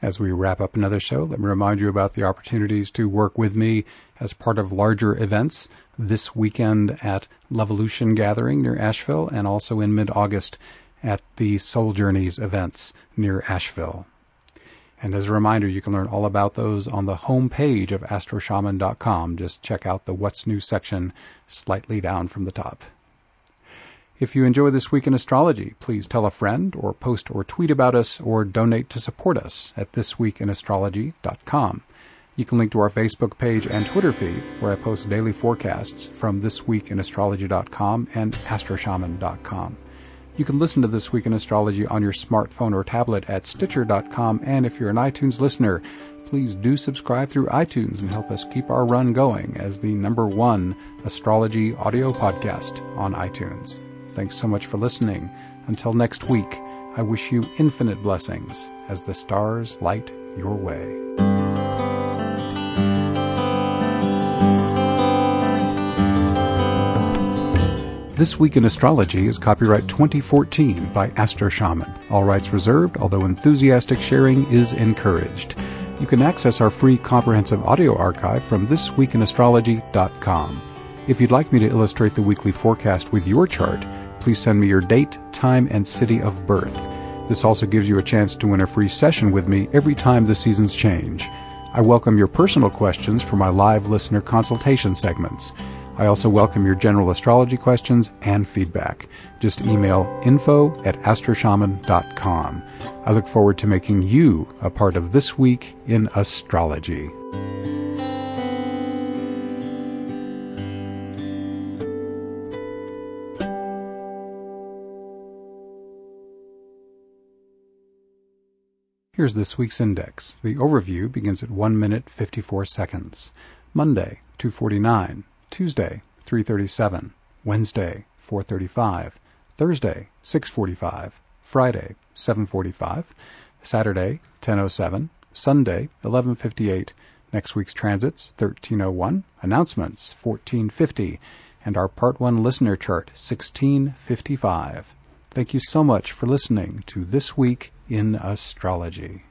As we wrap up another show, let me remind you about the opportunities to work with me as part of larger events this weekend at Loveolution Gathering near Asheville, and also in mid-August at the Soul Journeys events near Asheville. And as a reminder, you can learn all about those on the homepage of astroshaman.com. Just check out the What's New section slightly down from the top. If you enjoy This Week in Astrology, please tell a friend or post or tweet about us or donate to support us at ThisWeekInAstrology.com. You can link to our Facebook page and Twitter feed, where I post daily forecasts from ThisWeekInAstrology.com and AstroShaman.com. You can listen to This Week in Astrology on your smartphone or tablet at Stitcher.com, and if you're an iTunes listener, please do subscribe through iTunes and help us keep our run going as the #1 astrology audio podcast on iTunes. Thanks so much for listening. Until next week, I wish you infinite blessings as the stars light your way. This Week in Astrology is copyright 2014 by Astro Shaman. All rights reserved, although enthusiastic sharing is encouraged. You can access our free comprehensive audio archive from thisweekinastrology.com. If you'd like me to illustrate the weekly forecast with your chart, please send me your date, time, and city of birth. This also gives you a chance to win a free session with me every time the seasons change. I welcome your personal questions for my live listener consultation segments. I also welcome your general astrology questions and feedback. Just email info@astroshaman.com. I look forward to making you a part of This Week in Astrology. Here's this week's index. The overview begins at 1 minute 54 seconds. Monday, 2:49. Tuesday, 3:37. Wednesday, 4:35. Thursday, 6:45. Friday, 7:45. Saturday, 10:07. Sunday, 11:58. Next week's transits, 13:01. Announcements, 14:50. And our Part 1 listener chart, 16:55. Thank you so much for listening to This Week in Astrology.